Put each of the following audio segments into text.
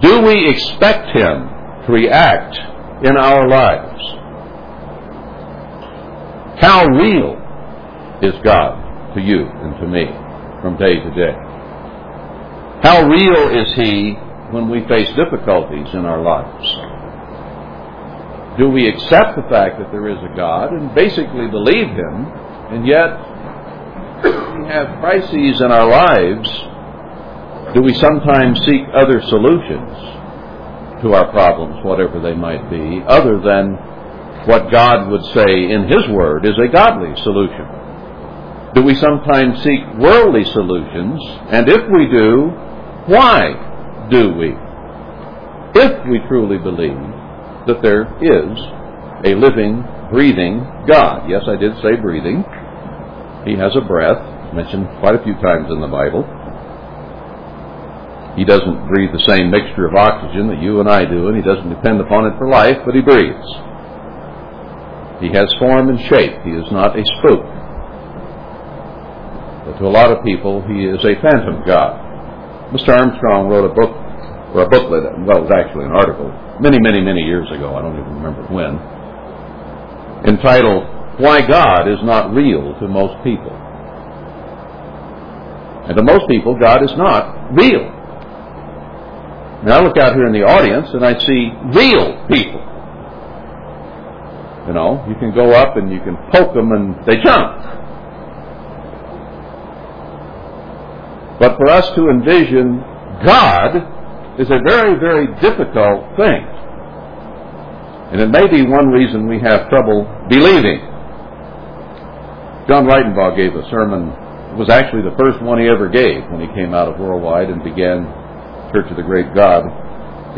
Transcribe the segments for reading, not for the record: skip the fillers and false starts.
Do we expect Him to react in our lives? How real is God to you and to me from day to day? How real is He when we face difficulties in our lives? Do we accept the fact that there is a God and basically believe Him, and yet we have crises in our lives? Do we sometimes seek other solutions to our problems, whatever they might be, other than what God would say in His Word is a godly solution? Do we sometimes seek worldly solutions? And if we do, why do we? If we truly believe that there is a living, breathing God. Yes, I did say breathing. He has a breath, mentioned quite a few times in the Bible. He doesn't breathe the same mixture of oxygen that you and I do, and He doesn't depend upon it for life, but He breathes. He has form and shape. He is not a spook. But to a lot of people, He is a phantom God. Mr. Armstrong wrote a book, or a booklet, well, it was actually an article, many years ago, I don't even remember when, entitled, Why God is Not Real to Most People. And to most people, God is not real. Now I look out here in the audience and I see real people. You know, you can go up and you can poke them and they jump. But for us to envision God is a very difficult thing. And it may be one reason we have trouble believing. John Reitenbach gave a sermon. It was actually the first one he ever gave when he came out of Worldwide and began Church of the Great God,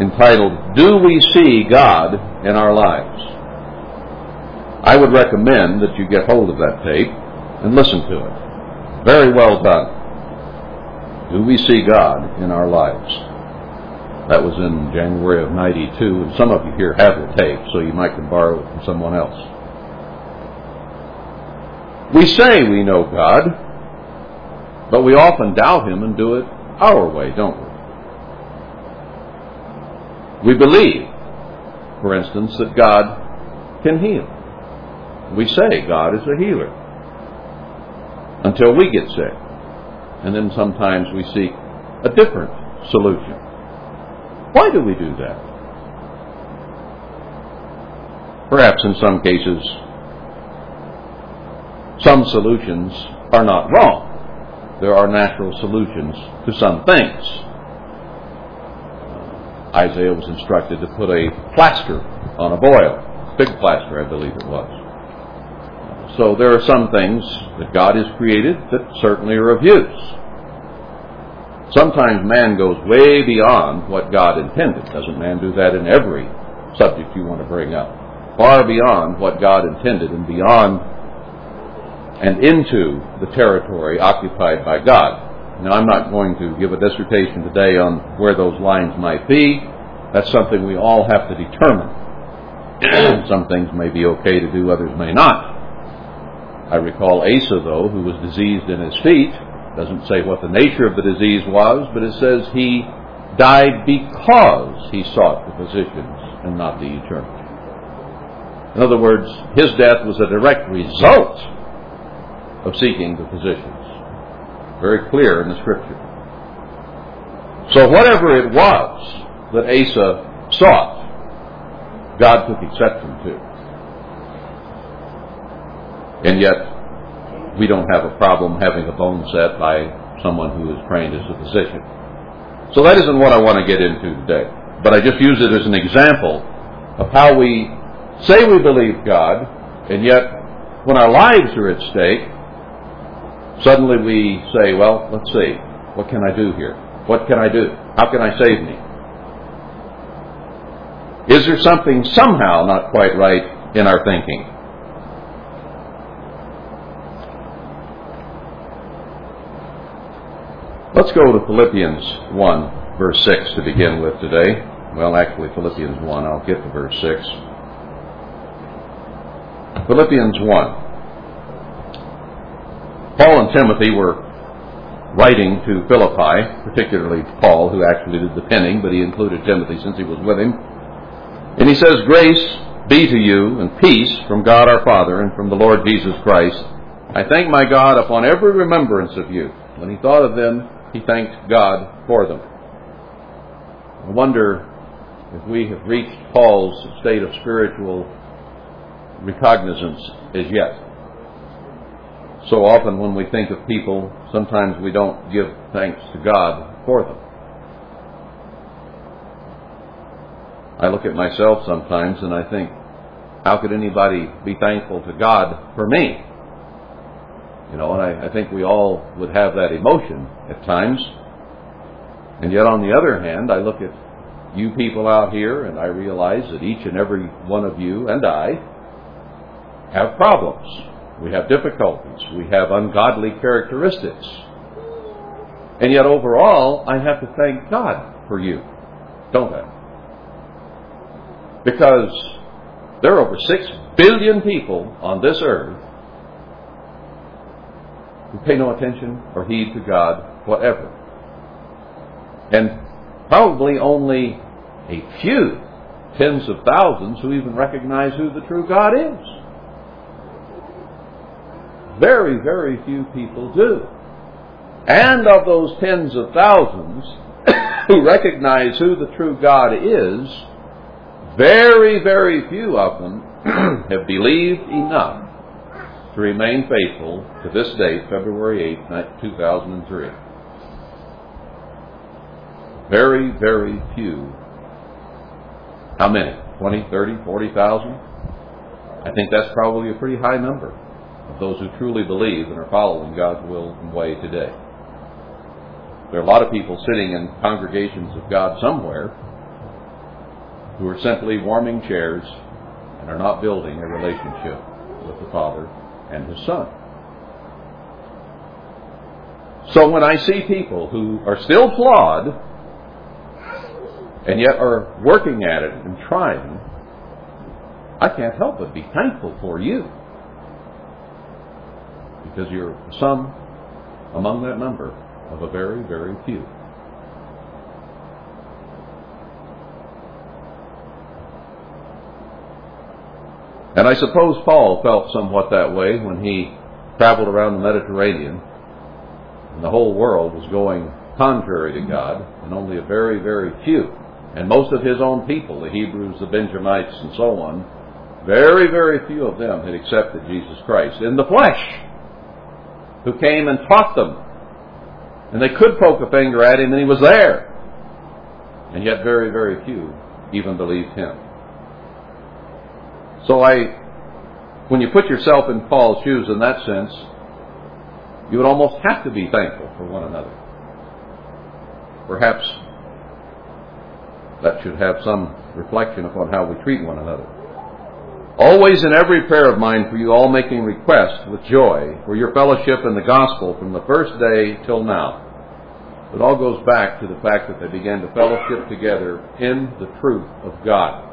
entitled, Do We See God in Our Lives? I would recommend that you get hold of that tape and listen to it. Very well done. Do We See God in Our Lives? That was in January of 92, and some of you here have the tape, so you might can borrow it from someone else. We say we know God, but we often doubt Him and do it our way, don't we? We believe, for instance, that God can heal. We say God is a healer until we get sick. And then sometimes we seek a different solution. Why do we do that? Perhaps in some cases, some solutions are not wrong. There are natural solutions to some things. Isaiah was instructed to put a plaster on a boil. Big plaster, I believe it was. So there are some things that God has created that certainly are of use. Sometimes man goes way beyond what God intended. Doesn't man do that in every subject you want to bring up? Far beyond what God intended and beyond and into the territory occupied by God. Now, I'm not going to give a dissertation today on where those lines might be. That's something we all have to determine. Some things may be okay to do, others may not. I recall Asa, though, who was diseased in his feet. It doesn't say what the nature of the disease was, but it says he died because he sought the physicians and not the eternal. In other words, his death was a direct result of seeking the physicians. Very clear in the Scripture. So whatever it was that Asa sought, God took exception to. And yet, we don't have a problem having a bone set by someone who is trained as a physician. So that isn't what I want to get into today. But I just use it as an example of how we say we believe God, and yet when our lives are at stake, suddenly we say, well, let's see. What can I do here? What can I do? How can I save me? Is there something somehow not quite right in our thinking? Let's go to Philippians 1, verse 6 to begin with today. Well, actually, Philippians 1, I'll get to verse 6. Philippians 1. Paul and Timothy were writing to Philippi, particularly Paul, who actually did the penning, but he included Timothy since he was with him. And he says, "Grace be to you and peace from God our Father and from the Lord Jesus Christ. I thank my God upon every remembrance of you." When he thought of them, he thanked God for them. I wonder if we have reached Paul's state of spiritual recognizance as yet. So often when we think of people, sometimes we don't give thanks to God for them. I look at myself sometimes and I think, how could anybody be thankful to God for me? You know, and I think we all would have that emotion at times. And yet on the other hand, I look at you people out here and I realize that each and every one of you and I have problems. We have difficulties. We have ungodly characteristics. And yet overall, I have to thank God for you, don't I? Because there are over 6 billion people on this earth who pay no attention or heed to God whatever. And probably only a few, tens of thousands, who even recognize who the true God is. Very, very few people do. And of those tens of thousands who recognize who the true God is, very, very few of them have believed enough to remain faithful to this date, February 8, 2003. Very, very few. How many? 20, 30, 40,000? I think that's probably a pretty high number of those who truly believe and are following God's will and way today. There are a lot of people sitting in congregations of God somewhere who are simply warming chairs and are not building a relationship with the Father and His Son. So when I see people who are still flawed and yet are working at it and trying, I can't help but be thankful for you, because you're some among that number of a very, very few. And I suppose Paul felt somewhat that way when he traveled around the Mediterranean and the whole world was going contrary to God, and only a very, very few, and most of his own people, the Hebrews, the Benjamites, and so on, very, very few of them had accepted Jesus Christ in the flesh, who came and taught them, and they could poke a finger at him and he was there, and yet very, very few even believed him. So when you put yourself in Paul's shoes in that sense, you would almost have to be thankful for one another. Perhaps that should have some reflection upon how we treat one another. "Always in every prayer of mine for you all, making request with joy for your fellowship in the gospel from the first day till now." It all goes back to the fact that they began to fellowship together in the truth of God.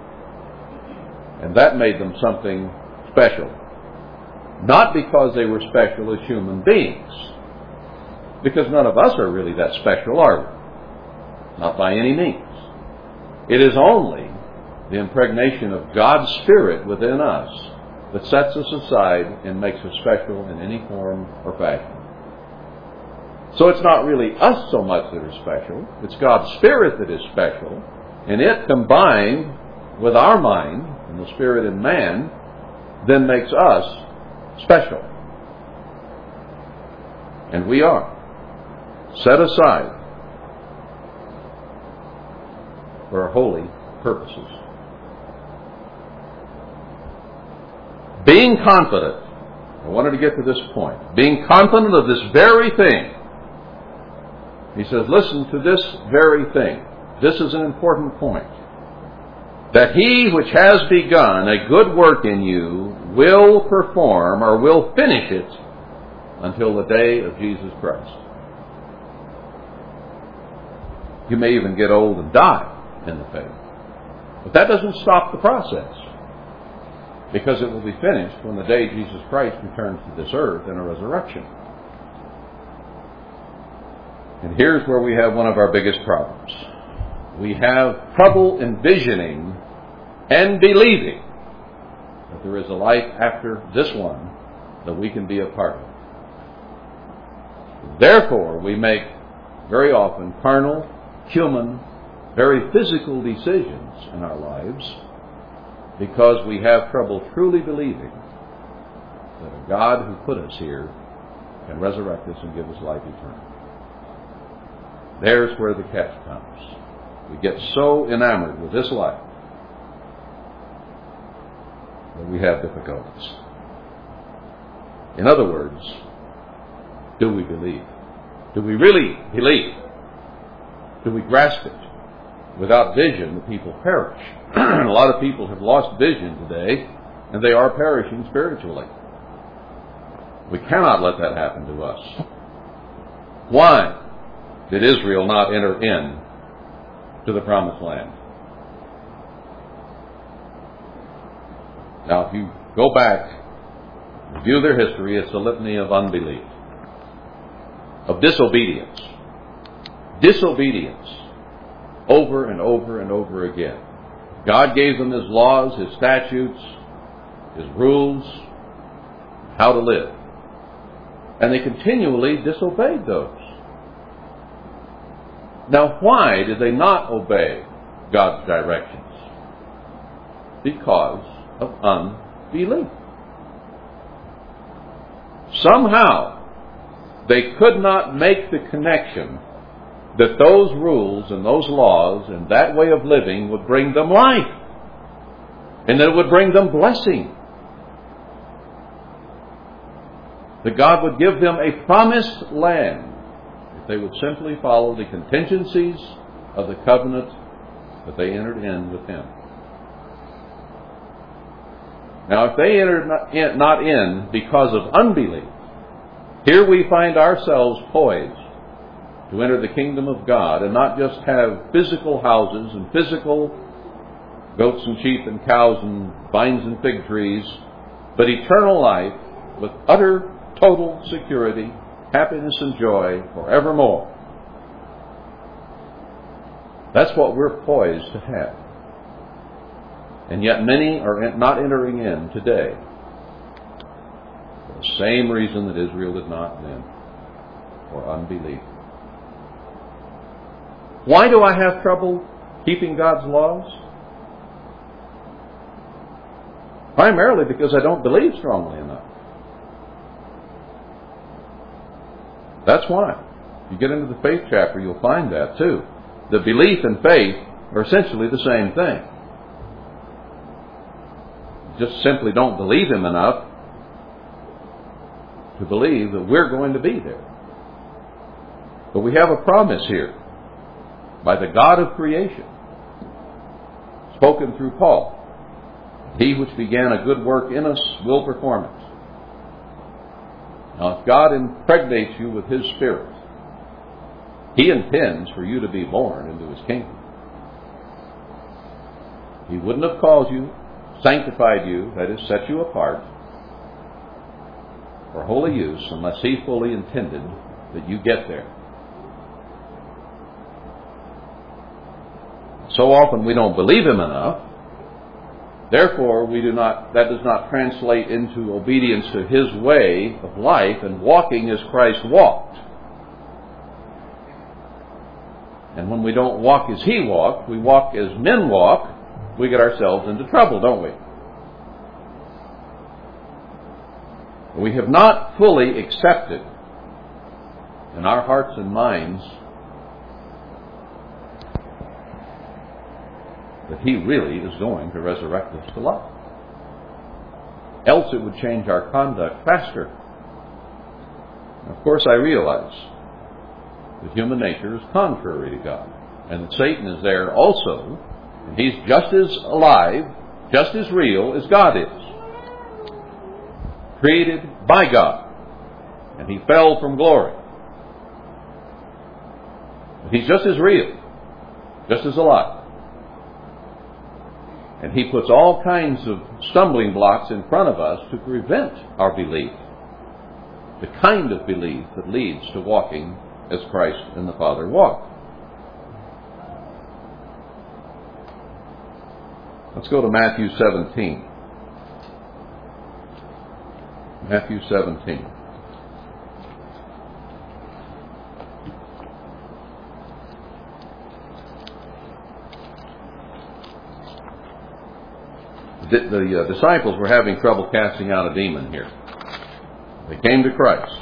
And that made them something special. Not because they were special as human beings, because none of us are really that special, are we? Not by any means. It is only the impregnation of God's Spirit within us that sets us aside and makes us special in any form or fashion. So it's not really us so much that are special, it's God's Spirit that is special, and it combined with our mind and the spirit in man then makes us special. And we are set aside for holy purposes. Being confident, I wanted to get to this point, being confident of this very thing. He says, listen to this very thing. This is an important point. "That he which has begun a good work in you will perform," or will finish it, "until the day of Jesus Christ." You may even get old and die in the faith. But that doesn't stop the process, because it will be finished when the day Jesus Christ returns to this earth in a resurrection. And here's where we have one of our biggest problems. We have trouble envisioning and believing that there is a life after this one that we can be a part of. Therefore, we make very often carnal, human, very physical decisions in our lives because we have trouble truly believing that a God who put us here can resurrect us and give us life eternal. There's where the catch comes. We get so enamored with this life that we have difficulties. In other words, do we believe? Do we really believe? Do we grasp it? Without vision, the people perish. A lot of people have lost vision today, and they are perishing spiritually. We cannot let that happen to us. Why did Israel not enter in to the promised land? Now, if you go back, review their history, it's a litany of unbelief, of disobedience. Disobedience over and over and over again. God gave them His laws, His statutes, His rules, how to live. And they continually disobeyed those. Now, why did they not obey God's directions? Because of unbelief. Somehow, they could not make the connection that those rules and those laws and that way of living would bring them life, and that it would bring them blessing. That God would give them a promised land if they would simply follow the contingencies of the covenant that they entered in with Him. Now, if they entered not in because of unbelief, here we find ourselves poised to enter the kingdom of God and not just have physical houses and physical goats and sheep and cows and vines and fig trees, but eternal life with utter total security, happiness, and joy forevermore. That's what we're poised to have. And yet many are not entering in today for the same reason that Israel did not then, for unbelief. Why do I have trouble keeping God's laws? Primarily because I don't believe strongly enough. That's why. If you get into the faith chapter, you'll find that too. The belief and faith are essentially the same thing. You just simply don't believe Him enough to believe that we're going to be there. But we have a promise here by the God of creation, spoken through Paul. He which began a good work in us will perform it. Now, if God impregnates you with His Spirit, He intends for you to be born into His kingdom. He wouldn't have called you, sanctified you, that is, set you apart for holy use, unless He fully intended that you get there. So often we don't believe Him enough. Therefore, that does not translate into obedience to His way of life and walking as Christ walked. And when we don't walk as He walked, we walk as men walk, we get ourselves into trouble, don't we? We have not fully accepted in our hearts and minds that He really is going to resurrect us to life. Else it would change our conduct faster. And of course, I realize that human nature is contrary to God, and that Satan is there also, and he's just as alive, just as real as God is. Created by God, and he fell from glory. But he's just as real, just as alive. And he puts all kinds of stumbling blocks in front of us to prevent our belief, the kind of belief that leads to walking as Christ and the Father walked. Let's go to Matthew 17. Matthew 17. The disciples were having trouble casting out a demon here. They came to Christ.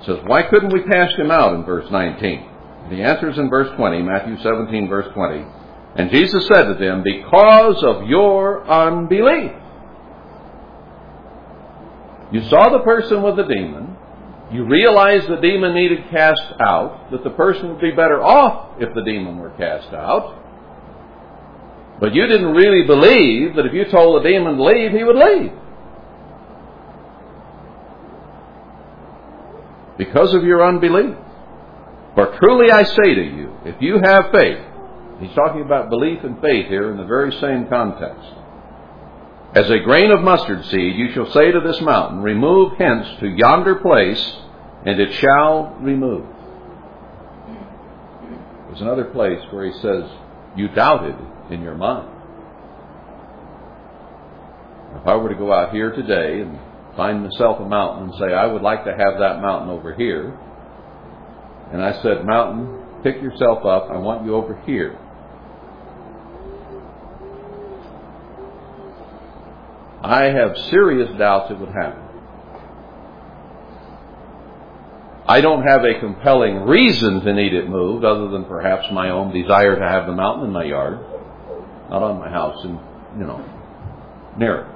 It says, why couldn't we cast him out in verse 19? The answer is in verse 20, Matthew 17, verse 20. And Jesus said to them, because of your unbelief. You saw the person with the demon. You realized the demon needed cast out, that the person would be better off if the demon were cast out. But you didn't really believe that if you told the demon to leave, he would leave. Because of your unbelief. For truly I say to you, if you have faith, he's talking about belief and faith here in the very same context. As a grain of mustard seed, you shall say to this mountain, remove hence to yonder place, and it shall remove. There's another place where he says, you doubted in your mind. If I were to go out here today and find myself a mountain and say, I would like to have that mountain over here, and I said, mountain, pick yourself up, I want you over here. I have serious doubts it would happen. I don't have a compelling reason to need it moved other than perhaps my own desire to have the mountain in my yard. Not on my house, and near it.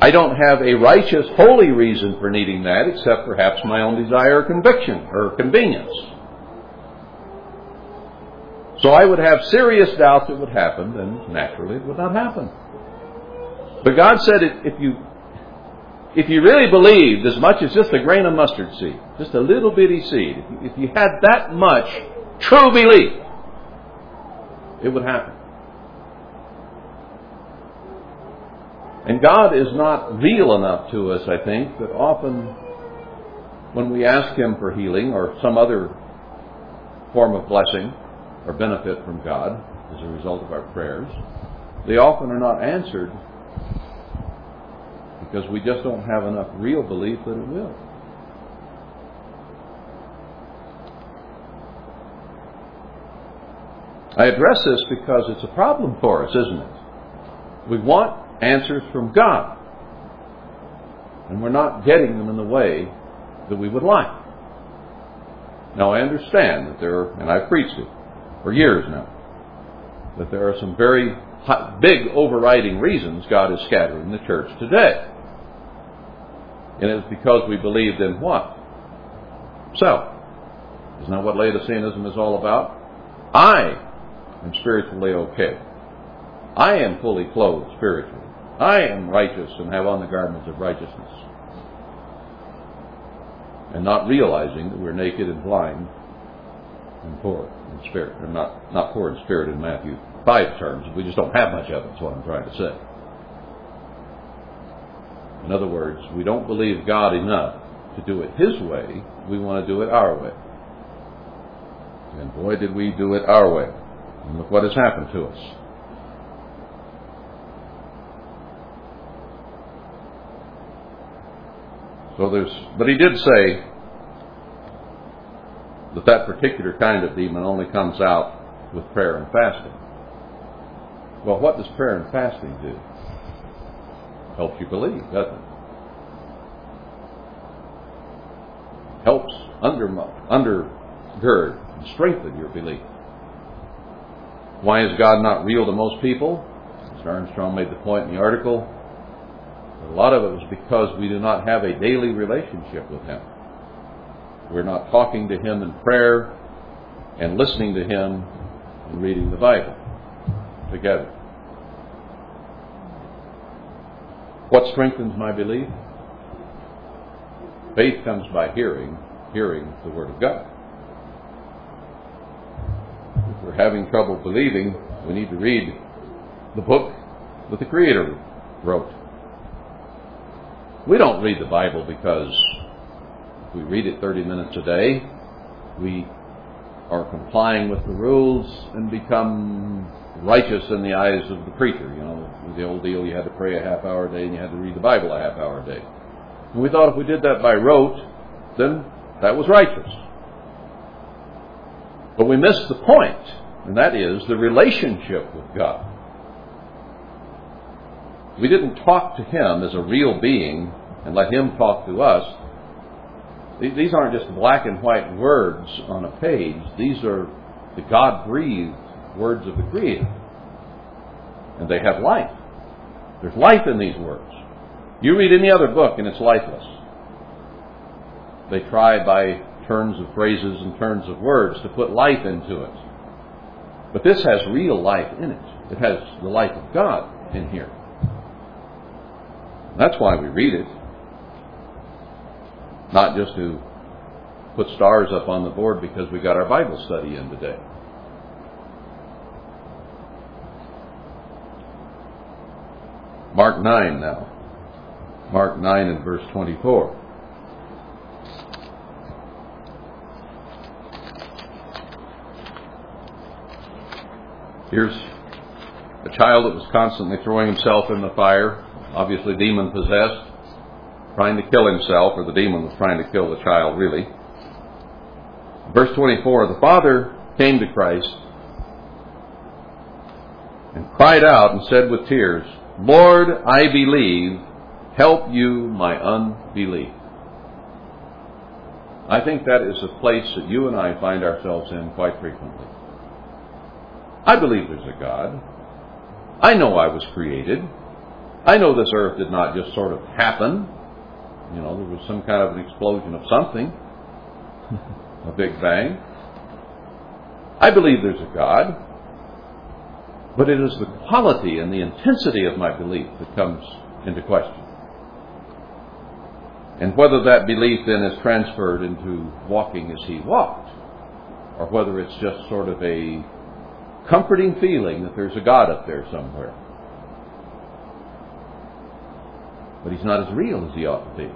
I don't have a righteous, holy reason for needing that, except perhaps my own desire or conviction, or convenience. So I would have serious doubts it would happen, and naturally it would not happen. But God said, if you really believed as much as just a grain of mustard seed, just a little bitty seed, if you had that much true belief, it would happen. And God is not real enough to us, I think, that often when we ask him for healing or some other form of blessing or benefit from God as a result of our prayers, they often are not answered because we just don't have enough real belief that it will. I address this because it's a problem for us, isn't it? We want answers from God. And we're not getting them in the way that we would like. Now, I understand that there are, and I've preached it for years now, that there are some very big overriding reasons God is scattering the church today. And it's because we believed in what? Self. Isn't that what Laodiceanism is all about? I'm spiritually okay. I am fully clothed spiritually. I am righteous and have on the garments of righteousness. And not realizing that we're naked and blind and poor in spirit. Or not poor in spirit in Matthew 5 terms. We just don't have much of it, is what I'm trying to say. In other words, we don't believe God enough to do it his way. We want to do it our way. And boy, did we do it our way. And look what has happened to us. But he did say that that particular kind of demon only comes out with prayer and fasting. Well, what does prayer and fasting do? Helps you believe, doesn't it? Helps undergird and strengthen your belief. Why is God not real to most people? Mr. Armstrong made the point in the article. A lot of it was because we do not have a daily relationship with him. We're not talking to him in prayer and listening to him and reading the Bible together. What strengthens my belief? Faith comes by hearing the Word of God. If we're having trouble believing, we need to read the book that the Creator wrote. We don't read the Bible because We read it 30 minutes a day. We are complying with the rules and become righteous in the eyes of the preacher. You know, the old deal, you had to pray a half hour a day and you had to read the Bible a half hour a day. And we thought if we did that by rote, then that was righteous. But we missed the point, and that is the relationship with God. We didn't talk to Him as a real being and let Him talk to us. These aren't just black and white words on a page. These are the God-breathed words of the Creator. And they have life. There's life in these words. You read any other book and it's lifeless. They try by turns of phrases and turns of words to put life into it. But this has real life in it. It has the life of God in here. That's why we read it. Not just to put stars up on the board because we got our Bible study in today. Mark 9 now. Mark 9 and verse 24. Here's a child that was constantly throwing himself in the fire, obviously demon-possessed, trying to kill himself, or the demon was trying to kill the child, really. Verse 24, the father came to Christ and cried out and said with tears, "Lord, I believe, help you my unbelief." I think that is a place that you and I find ourselves in quite frequently. I believe there's a God. I know I was created. I know this earth did not just sort of happen. You know, there was some kind of an explosion of something, a big bang. I believe there's a God, but it is the quality and the intensity of my belief that comes into question. And whether that belief then is transferred into walking as He walked, or whether it's just sort of a comforting feeling that there's a God up there somewhere. But He's not as real as He ought to be.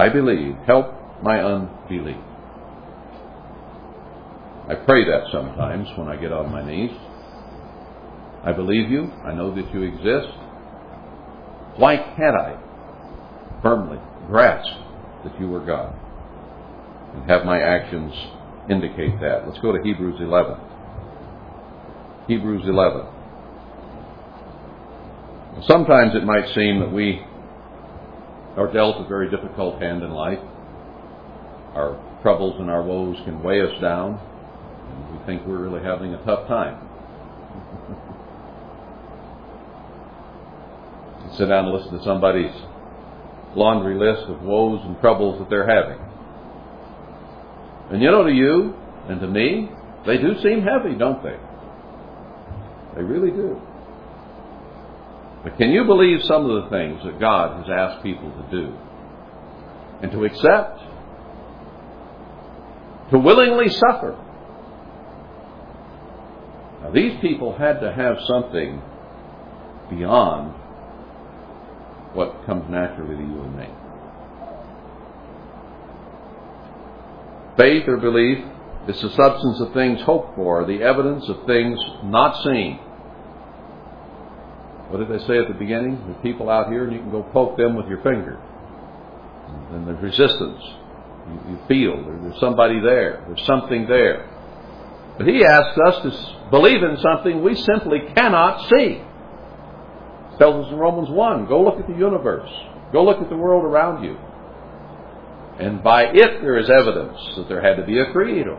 I believe. Help my unbelief. I pray that sometimes when I get on my knees. I believe you. I know that you exist. Why can't I firmly grasp that you are God? And have my actions indicate that. Let's go to Hebrews 11. Hebrews 11. Sometimes it might seem that we are dealt a very difficult hand in life. Our troubles and our woes can weigh us down, and we think we're really having a tough time. You sit down and listen to somebody's laundry list of woes and troubles that they're having. And you know, to you and to me, they do seem heavy, don't they? They really do. But can you believe some of the things that God has asked people to do? And to accept? To willingly suffer? Now, these people had to have something beyond what comes naturally to you and me. Faith or belief is the substance of things hoped for, the evidence of things not seen. What did they say at the beginning? The people out here, and you can go poke them with your finger. And there's resistance. You feel there's somebody there. There's something there. But He asks us to believe in something we simply cannot see. It tells us in Romans 1, go look at the universe. Go look at the world around you. And by it there is evidence that there had to be a Creator.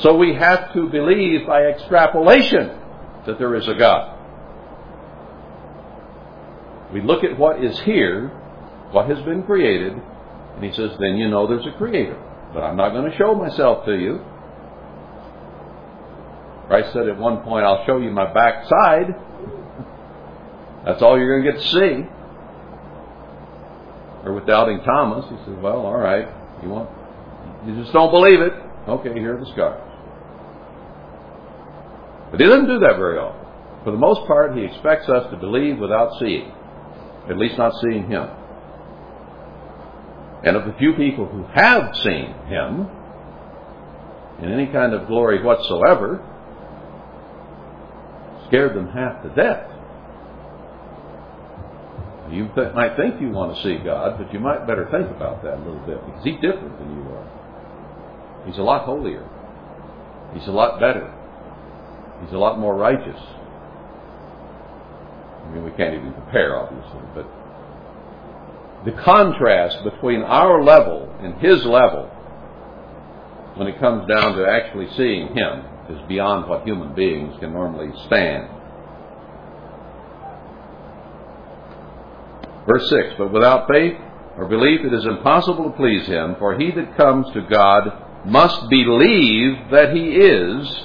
So we have to believe by extrapolation that there is a God. We look at what is here, what has been created, and He says, then you know there's a Creator. But I'm not going to show myself to you. Christ said at one point, I'll show you my backside. That's all you're going to get to see. Or with doubting Thomas, he said, well, all right, you just don't believe it. Okay, here are the scars. But He doesn't do that very often. For the most part, He expects us to believe without seeing. at least not seeing him. And of the few people who have seen him in any kind of glory whatsoever, scared them half to death. You might think you want to see God, but you might better think about that a little bit, because he's different than you are. He's a lot holier. He's a lot better. He's a lot more righteous. I mean, we can't even compare, obviously, but the contrast between our level and his level, when it comes down to actually seeing him, is beyond what human beings can normally stand. Verse 6, but without faith or belief it is impossible to please him, for he that comes to God must believe that he is,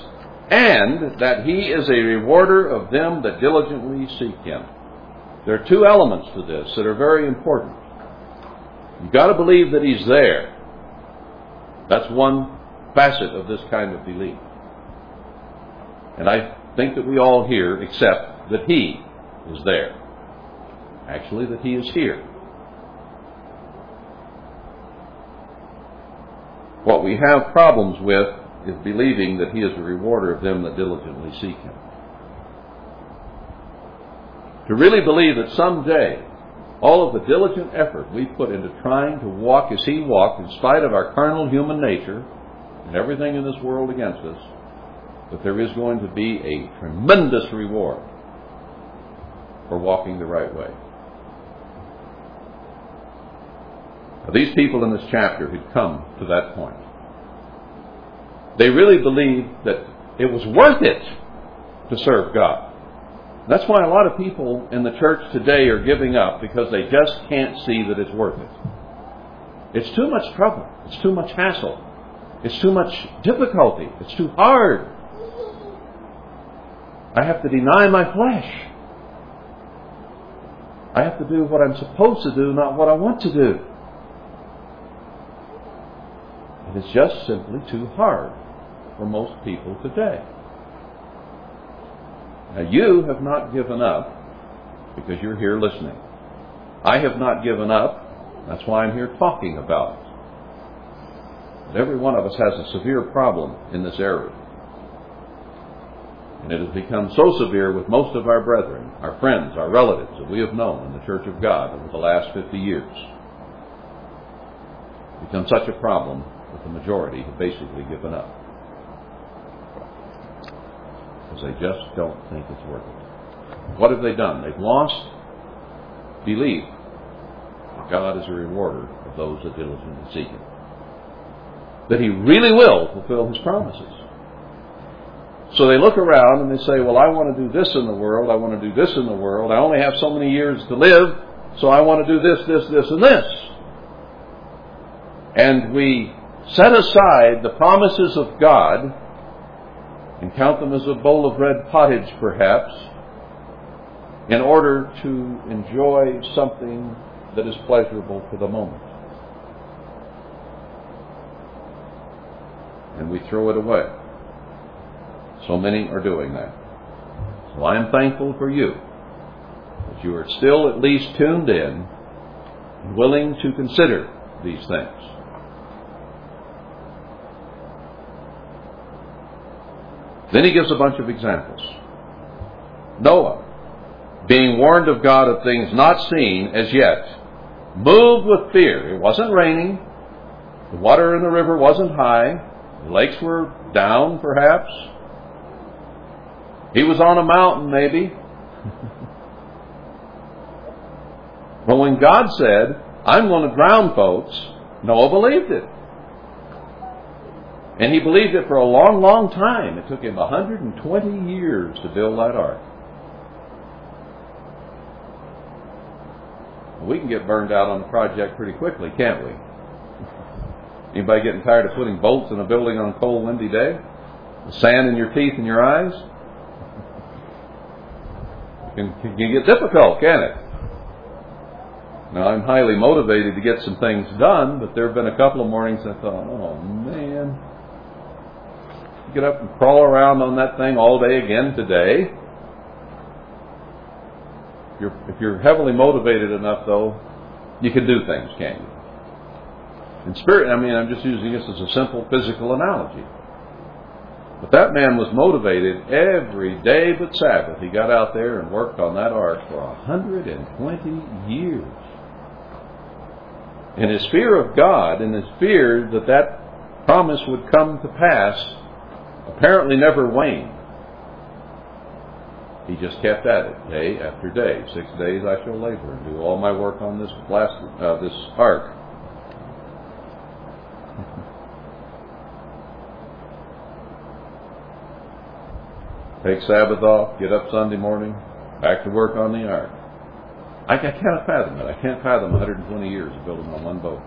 and that he is a rewarder of them that diligently seek him. There are two elements to this that are very important. You've got to believe that he's there. That's one facet of this kind of belief. And I think that we all here accept that he is there. Actually, that he is here. What we have problems with is believing that he is a rewarder of them that diligently seek him. To really believe that someday all of the diligent effort we put into trying to walk as he walked, in spite of our carnal human nature and everything in this world against us, that there is going to be a tremendous reward for walking the right way. Now, these people in this chapter had come to that point. They really believed that it was worth it to serve God. That's why a lot of people in the church today are giving up, because they just can't see that it's worth it. It's too much trouble. It's too much hassle. It's too much difficulty. It's too hard. I have to deny my flesh. I have to do what I'm supposed to do, not what I want to do. And it's just simply too hard for most people today. Now, you have not given up because you're here listening. I have not given up. That's why I'm here talking about it. But every one of us has a severe problem in this area. And it has become so severe with most of our brethren, our friends, our relatives that we have known in the Church of God over the last 50 years. It's become such a problem that the majority have basically given up, because they just don't think it's worth it. What have they done? They've lost belief that God is a rewarder of those that diligently seek him, that he really will fulfill his promises. So they look around and they say, well, I want to do this in the world. I want to do this in the world. I only have so many years to live, so I want to do this, this, this, and this. And we set aside the promises of God and count them as a bowl of red pottage, perhaps, in order to enjoy something that is pleasurable for the moment. And we throw it away. So many are doing that. So I am thankful for you, that you are still at least tuned in and willing to consider these things. Then he gives a bunch of examples. Noah, being warned of God of things not seen as yet, moved with fear. It wasn't raining. The water in the river wasn't high. The lakes were down, perhaps. He was on a mountain, maybe. But when God said, I'm going to drown folks, Noah believed it. And he believed it for a long, long time. It took him 120 years to build that ark. We can get burned out on the project pretty quickly, can't we? Anybody getting tired of putting bolts in a building on a cold, windy day? The sand in your teeth and your eyes? It can get difficult, can't it? Now, I'm highly motivated to get some things done, but there have been a couple of mornings I thought, oh, man. Get up and crawl around on that thing all day again today. If you're heavily motivated enough, though, you can do things, can't you? In spirit, I mean, I'm just using this as a simple physical analogy. But that man was motivated every day but Sabbath. He got out there and worked on that ark for 120 years. And his fear of God and his fear that that promise would come to pass apparently never waned. He just kept at it day after day. 6 days I shall labor and do all my work on this ark. Take Sabbath off, get up Sunday morning, back to work on the ark. I can't fathom it. I can't fathom 120 years of building on one boat.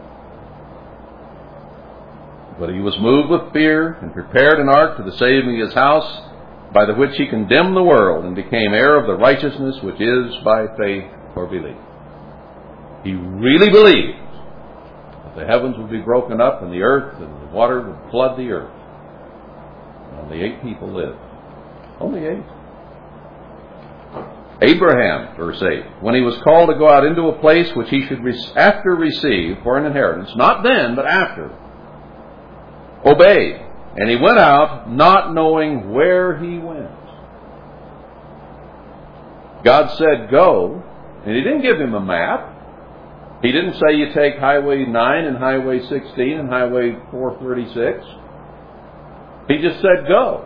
But he was moved with fear and prepared an ark for the saving of his house, by the which he condemned the world and became heir of the righteousness which is by faith or belief. He really believed that the heavens would be broken up and the earth and the water would flood the earth. And only 8 people lived. Only 8. Abraham, verse 8, when he was called to go out into a place which he should after receive for an inheritance, not then, but after, obeyed. And he went out, not knowing where he went. God said, go, and he didn't give him a map. He didn't say you take Highway 9 and Highway 16 and Highway 436. He just said, go.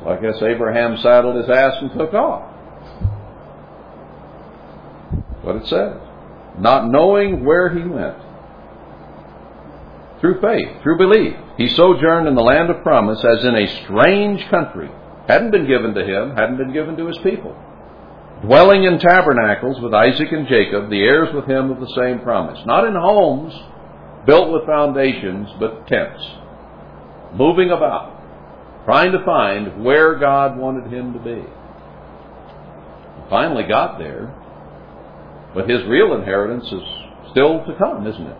So I guess Abraham saddled his ass and took off. What it says. Not knowing where he went. Through faith, through belief, he sojourned in the land of promise as in a strange country. Hadn't been given to him, hadn't been given to his people. Dwelling in tabernacles with Isaac and Jacob, the heirs with him of the same promise. Not in homes built with foundations, but tents. Moving about. Trying to find where God wanted him to be. He finally got there, but his real inheritance is still to come, isn't it?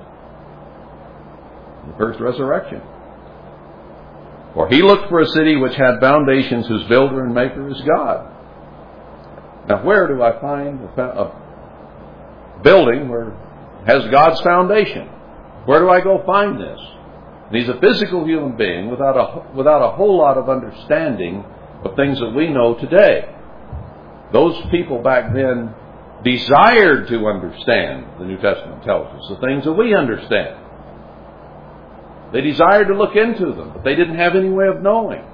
The first resurrection. For he looked for a city which had foundations, whose builder and maker is God. Now, where do I find a building where has God's foundation? Where do I go find this? And he's a physical human being without a whole lot of understanding of things that we know today. Those people back then desired to understand, the New Testament tells us, the things that we understand. They desired to look into them, but they didn't have any way of knowing.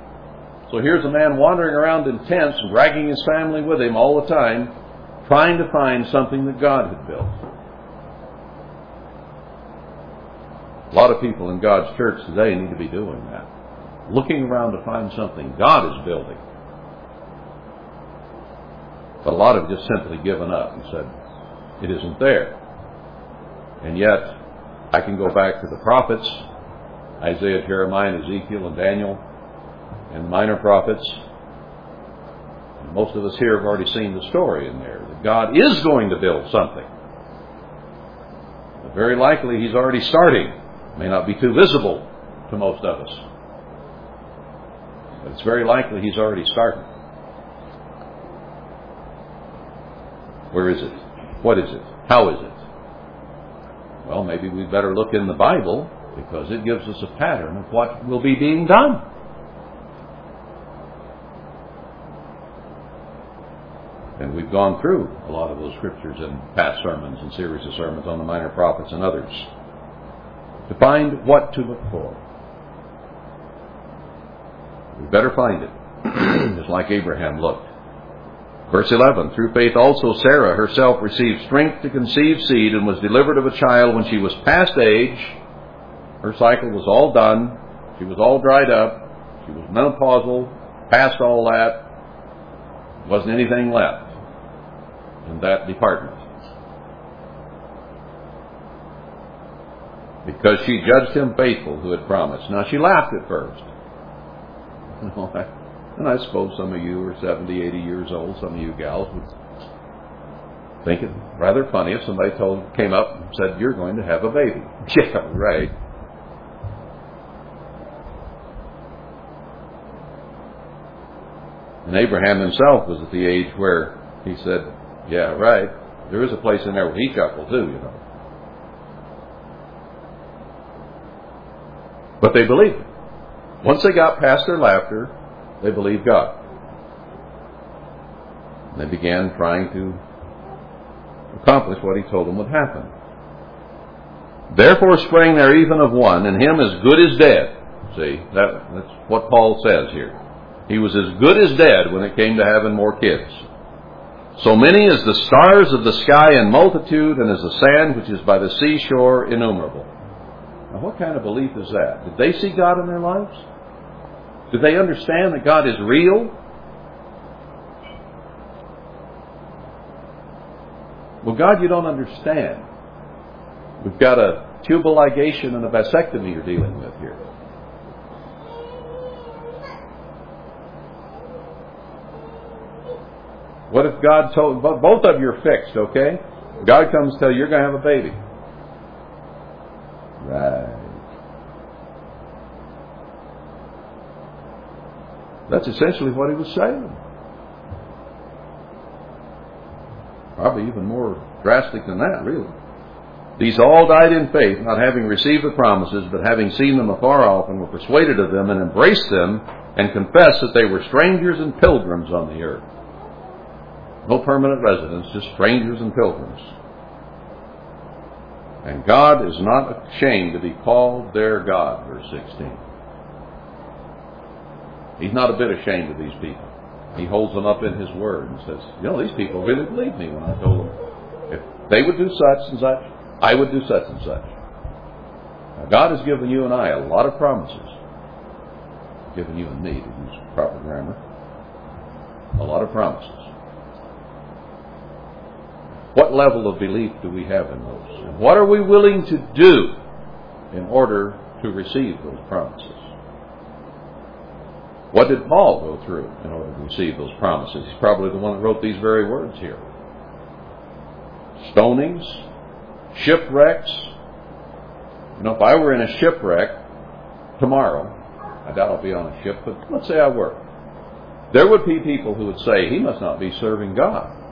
So here's a man wandering around in tents and dragging his family with him all the time, trying to find something that God had built. A lot of people in God's church today need to be doing that. Looking around to find something God is building. But a lot have just simply given up and said, it isn't there. And yet, I can go back to the prophets, Isaiah, Jeremiah, and Ezekiel, and Daniel, and minor prophets. And most of us here have already seen the story in there, that God is going to build something. But very likely he's already starting. It may not be too visible to most of us. But it's very likely he's already started. Where is it? What is it? How is it? Well, maybe we'd better look in the Bible, because it gives us a pattern of what will be being done. And we've gone through a lot of those scriptures in past sermons and series of sermons on the minor prophets and others to find what to look for. We better find it, just like Abraham looked. Verse 11, through faith also Sarah herself received strength to conceive seed and was delivered of a child when she was past age. Her cycle was all done. She was all dried up. She was menopausal, past all that. Wasn't anything left in that department. Because she judged him faithful who had promised. Now, she laughed at first. And I suppose some of you are 70, 80 years old. Some of you gals would think it rather funny if somebody came up and said, you're going to have a baby. Yeah, right. And Abraham himself was at the age where He said, yeah, right. There is a place in there where he chuckled too, you know. But they believed it. Once they got past their laughter, they believed God. And they began trying to accomplish what he told them would happen. Therefore spring there even of one, and him as good as dead. See, that's what Paul says here. He was as good as dead when it came to having more kids. So many as the stars of the sky in multitude, and as the sand which is by the seashore innumerable. Now what kind of belief is that? Did they see God in their lives? Did they understand that God is real? Well, God, you don't understand. We've got a tubal ligation and a vasectomy you're dealing with here. What if God told, both of you are fixed, okay? God comes to tell you, you're going to have a baby. Right. That's essentially what he was saying. Probably even more drastic than that, really. These all died in faith, not having received the promises, but having seen them afar off, and were persuaded of them, and embraced them, and confessed that they were strangers and pilgrims on the earth. No permanent residence, just strangers and pilgrims. And God is not ashamed to be called their God, verse 16. He's not a bit ashamed of these people. He holds them up in his word and says, you know, these people really believed me when I told them if they would do such and such, I would do such and such. Now, God has given you and I a lot of promises. Given you and me, to use proper grammar, a lot of promises. What level of belief do we have in those? And what are we willing to do in order to receive those promises? What did Paul go through in order to receive those promises? He's probably the one that wrote these very words here. Stonings, shipwrecks. You know, if I were in a shipwreck tomorrow, I doubt I'll be on a ship, but let's say I were. There would be people who would say, he must not be serving God.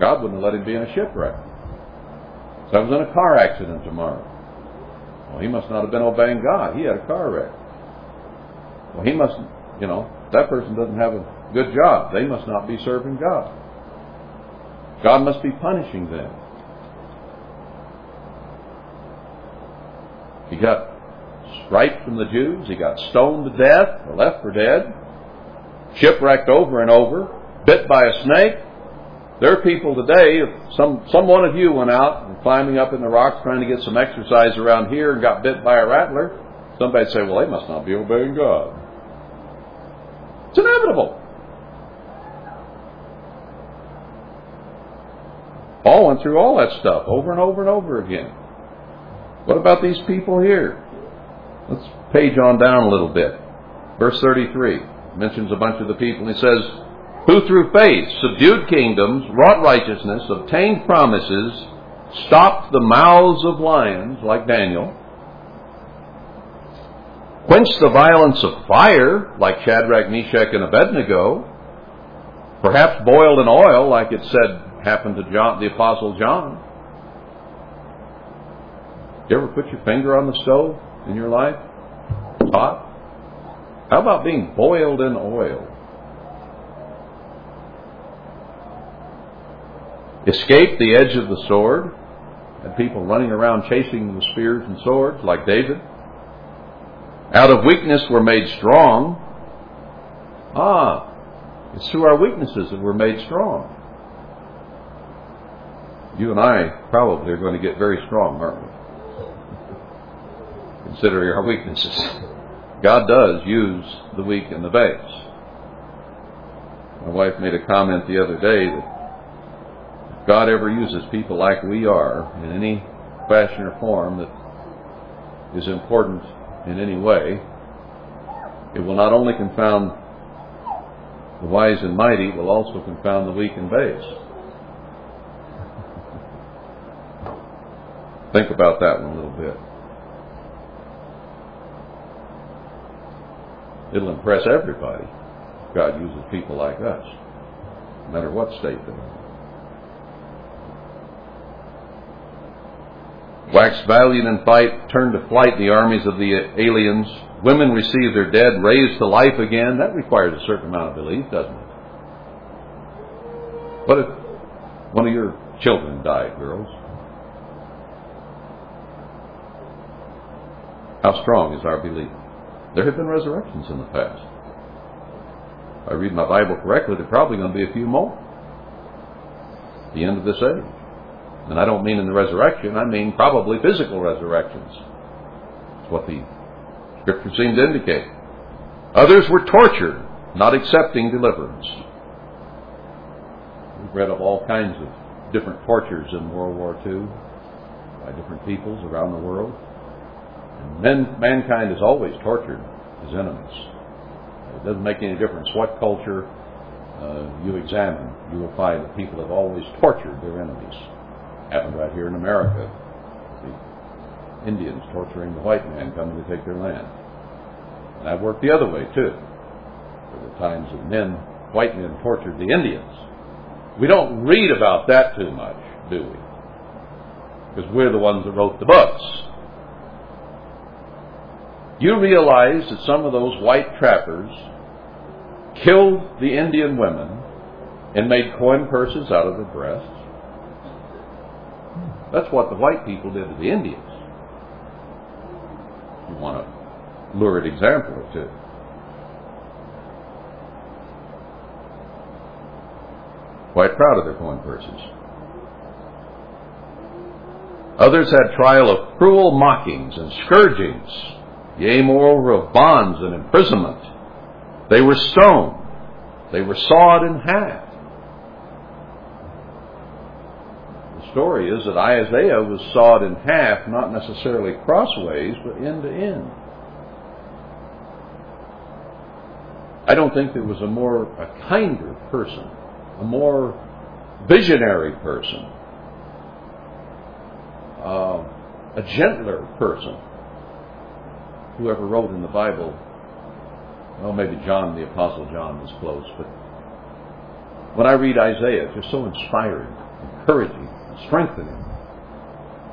God wouldn't let him be in a shipwreck. So I was in a car accident tomorrow. Well, he must not have been obeying God. He had a car wreck. Well, he must, you know, that person doesn't have a good job. They must not be serving God. God must be punishing them. He got striped from the Jews. He got stoned to death or left for dead. Shipwrecked over and over. Bit by a snake. There are people today, if some one of you went out and climbing up in the rocks trying to get some exercise around here and got bit by a rattler, somebody would say, well, they must not be obeying God. It's inevitable. Paul went through all that stuff over and over and over again. What about these people here? Let's page on down a little bit. Verse 33 mentions a bunch of the people. He says, who through faith subdued kingdoms, wrought righteousness, obtained promises, stopped the mouths of lions, like Daniel, quenched the violence of fire, like Shadrach, Meshach, and Abednego, perhaps boiled in oil, like it said happened to John, the Apostle John. You ever put your finger on the stove in your life? It's hot. How about being boiled in oil? Escaped the edge of the sword, and people running around chasing them with spears and swords, like David. Out of weakness were made strong. It's through our weaknesses that we're made strong. You and I probably are going to get very strong, aren't we? Considering our weaknesses. God does use the weak and the base. My wife made a comment the other day that God ever uses people like we are in any fashion or form that is important in any way, it will not only confound the wise and mighty, it will also confound the weak and base. Think about that one a little bit. It'll impress everybody if God uses people like us. no matter what state they're in. Wax valiant in fight, turn to flight the armies of the aliens. Women receive their dead, raised to life again. That requires a certain amount of belief, doesn't it? What if one of your children died, girls? How strong is our belief? There have been resurrections in the past. If I read my Bible correctly, there are probably going to be a few more at the end of this age. And I don't mean in the resurrection, I mean probably physical resurrections. It's what the Scripture seems to indicate. Others were tortured, not accepting deliverance. We've read of all kinds of different tortures in World War II by different peoples around the world. And mankind has always tortured his enemies. It doesn't make any difference what culture you examine. You will find that people have always tortured their enemies. It happened right here in America. The Indians torturing the white man coming to take their land. And I've worked the other way too. There were times that white men tortured the Indians. We don't read about that too much, do we? Because we're the ones that wrote the books. You realize that some of those white trappers killed the Indian women and made coin purses out of their breasts? That's what the white people did to the Indians. You want a lurid example or two. Quite proud of their coin purses. Others had trial of cruel mockings and scourgings, yea, moreover of bonds and imprisonment. They were stoned. They were sawed in half. The story is that Isaiah was sawed in half, not necessarily crossways, but end to end. I don't think there was a kinder person, a more visionary person, a gentler person. Whoever wrote in the Bible, well, maybe John, the Apostle John was close, but when I read Isaiah, it's just so inspiring, encouraging, and strengthening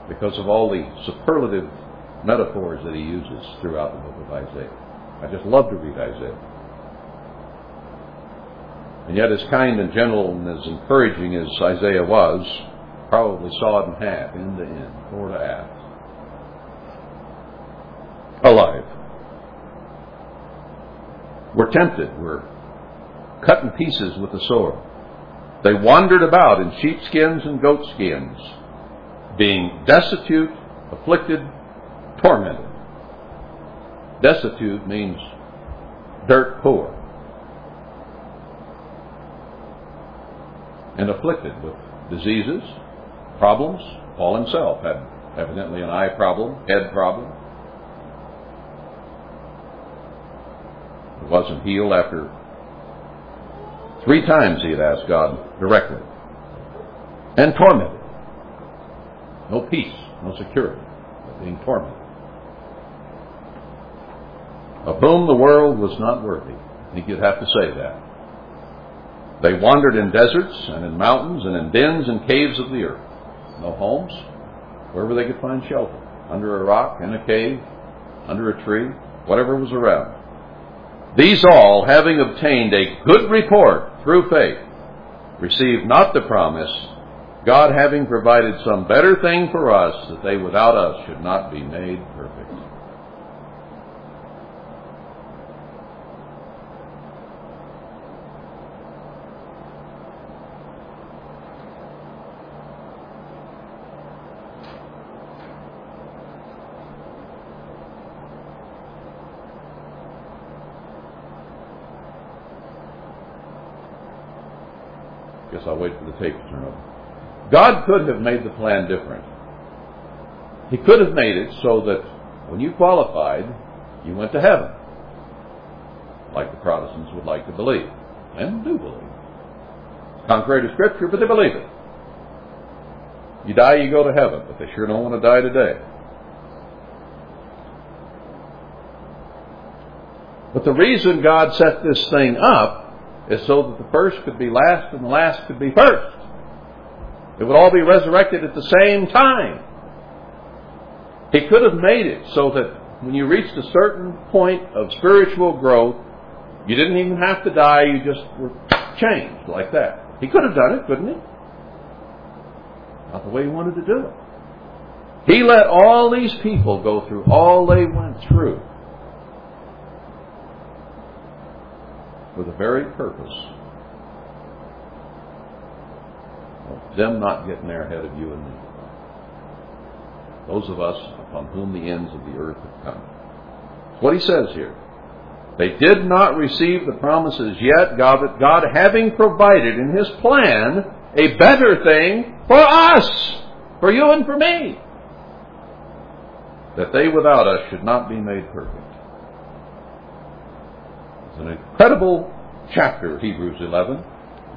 because of all the superlative metaphors that he uses throughout the book of Isaiah. I just love to read Isaiah. And yet, as kind and gentle and as encouraging as Isaiah was, probably sawed in half, end to end, fore to aft. Alive. We're tempted. We're cut in pieces with the sword. They wandered about in sheepskins and goatskins, being destitute, afflicted, tormented. Destitute means dirt poor. And afflicted with diseases, problems. Paul himself had evidently an eye problem, head problem. It wasn't healed after 3 times he had asked God directly. And tormented. No peace, no security, but being tormented. Of whom the world was not worthy. I think you'd have to say that. They wandered in deserts and in mountains and in dens and caves of the earth. No homes, wherever they could find shelter. Under a rock, in a cave, under a tree, whatever was around. These all, having obtained a good report through faith, received not the promise, God having provided some better thing for us, that they without us should not be made perfect. I'll wait for the tape to turn over. God could have made the plan different. He could have made it so that when you qualified, you went to heaven, like the Protestants would like to believe, and do believe. It's contrary to Scripture, but they believe it. You die, you go to heaven, but they sure don't want to die today. But the reason God set this thing up is so that the first could be last and the last could be first. It would all be resurrected at the same time. He could have made it so that when you reached a certain point of spiritual growth, you didn't even have to die, you just were changed like that. He could have done it, couldn't he? Not the way he wanted to do it. He let all these people go through all they went through with a very purpose of them not getting there ahead of you and me. Those of us upon whom the ends of the earth have come. That's what he says here. They did not receive the promises yet, God having provided in his plan a better thing for us, for you and for me, that they without us should not be made perfect. It's an incredible chapter, Hebrews 11.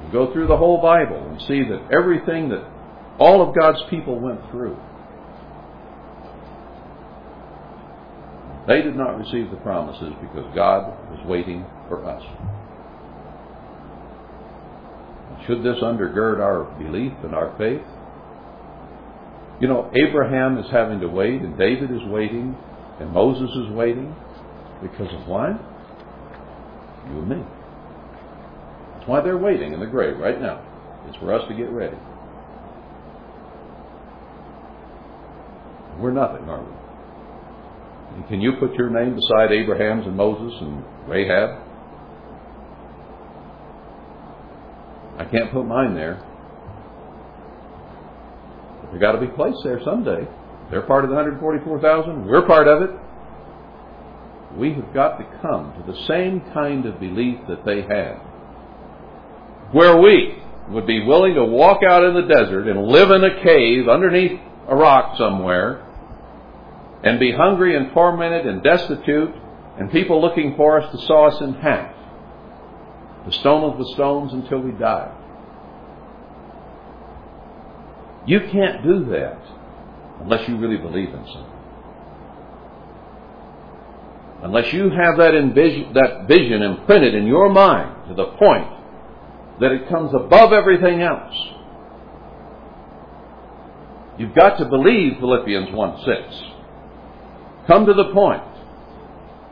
You go through the whole Bible and see that everything that all of God's people went through, they did not receive the promises because God was waiting for us. Should this undergird our belief and our faith? You know, Abraham is having to wait, and David is waiting, and Moses is waiting. Because of why? You and me. That's why they're waiting in the grave right now. It's for us to get ready. We're nothing, are we? Can you put your name beside Abraham's and Moses and Rahab? I can't put mine there. But they've got to be placed there someday. They're part of the 144,000. We're part of it. We have got to come to the same kind of belief that they had, where we would be willing to walk out in the desert and live in a cave underneath a rock somewhere, and be hungry and tormented and destitute, and people looking for us to saw us in half, to stone us with stones until we die. You can't do that unless you really believe in something. Unless you have that vision imprinted in your mind to the point that it comes above everything else. You've got to believe Philippians 1:6. Come to the point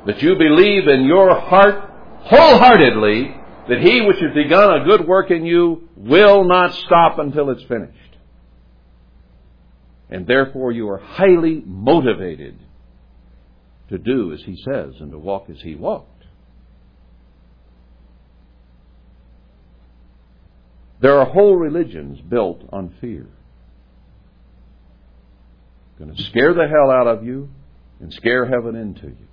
that you believe in your heart wholeheartedly that he which has begun a good work in you will not stop until it's finished. And therefore you are highly motivated to do as he says and to walk as he walked. There are whole religions built on fear. It's going to scare the hell out of you and scare heaven into you.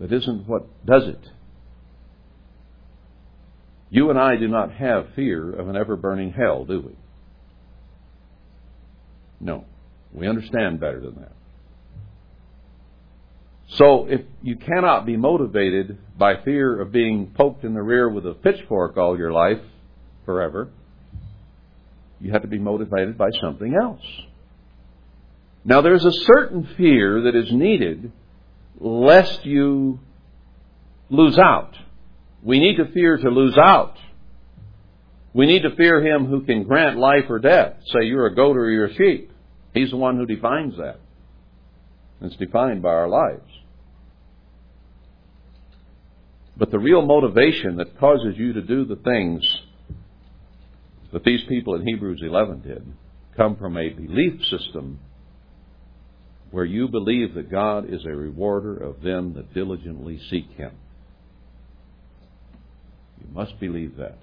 That isn't what does it. You and I do not have fear of an ever-burning hell, do we? No. We understand better than that. So if you cannot be motivated by fear of being poked in the rear with a pitchfork all your life, forever, you have to be motivated by something else. Now, there's a certain fear that is needed lest you lose out. We need to fear to lose out. We need to fear him who can grant life or death. Say you're a goat or you're a sheep. He's the one who defines that. It's defined by our lives. But the real motivation that causes you to do the things that these people in Hebrews 11 did come from a belief system where you believe that God is a rewarder of them that diligently seek him. You must believe that.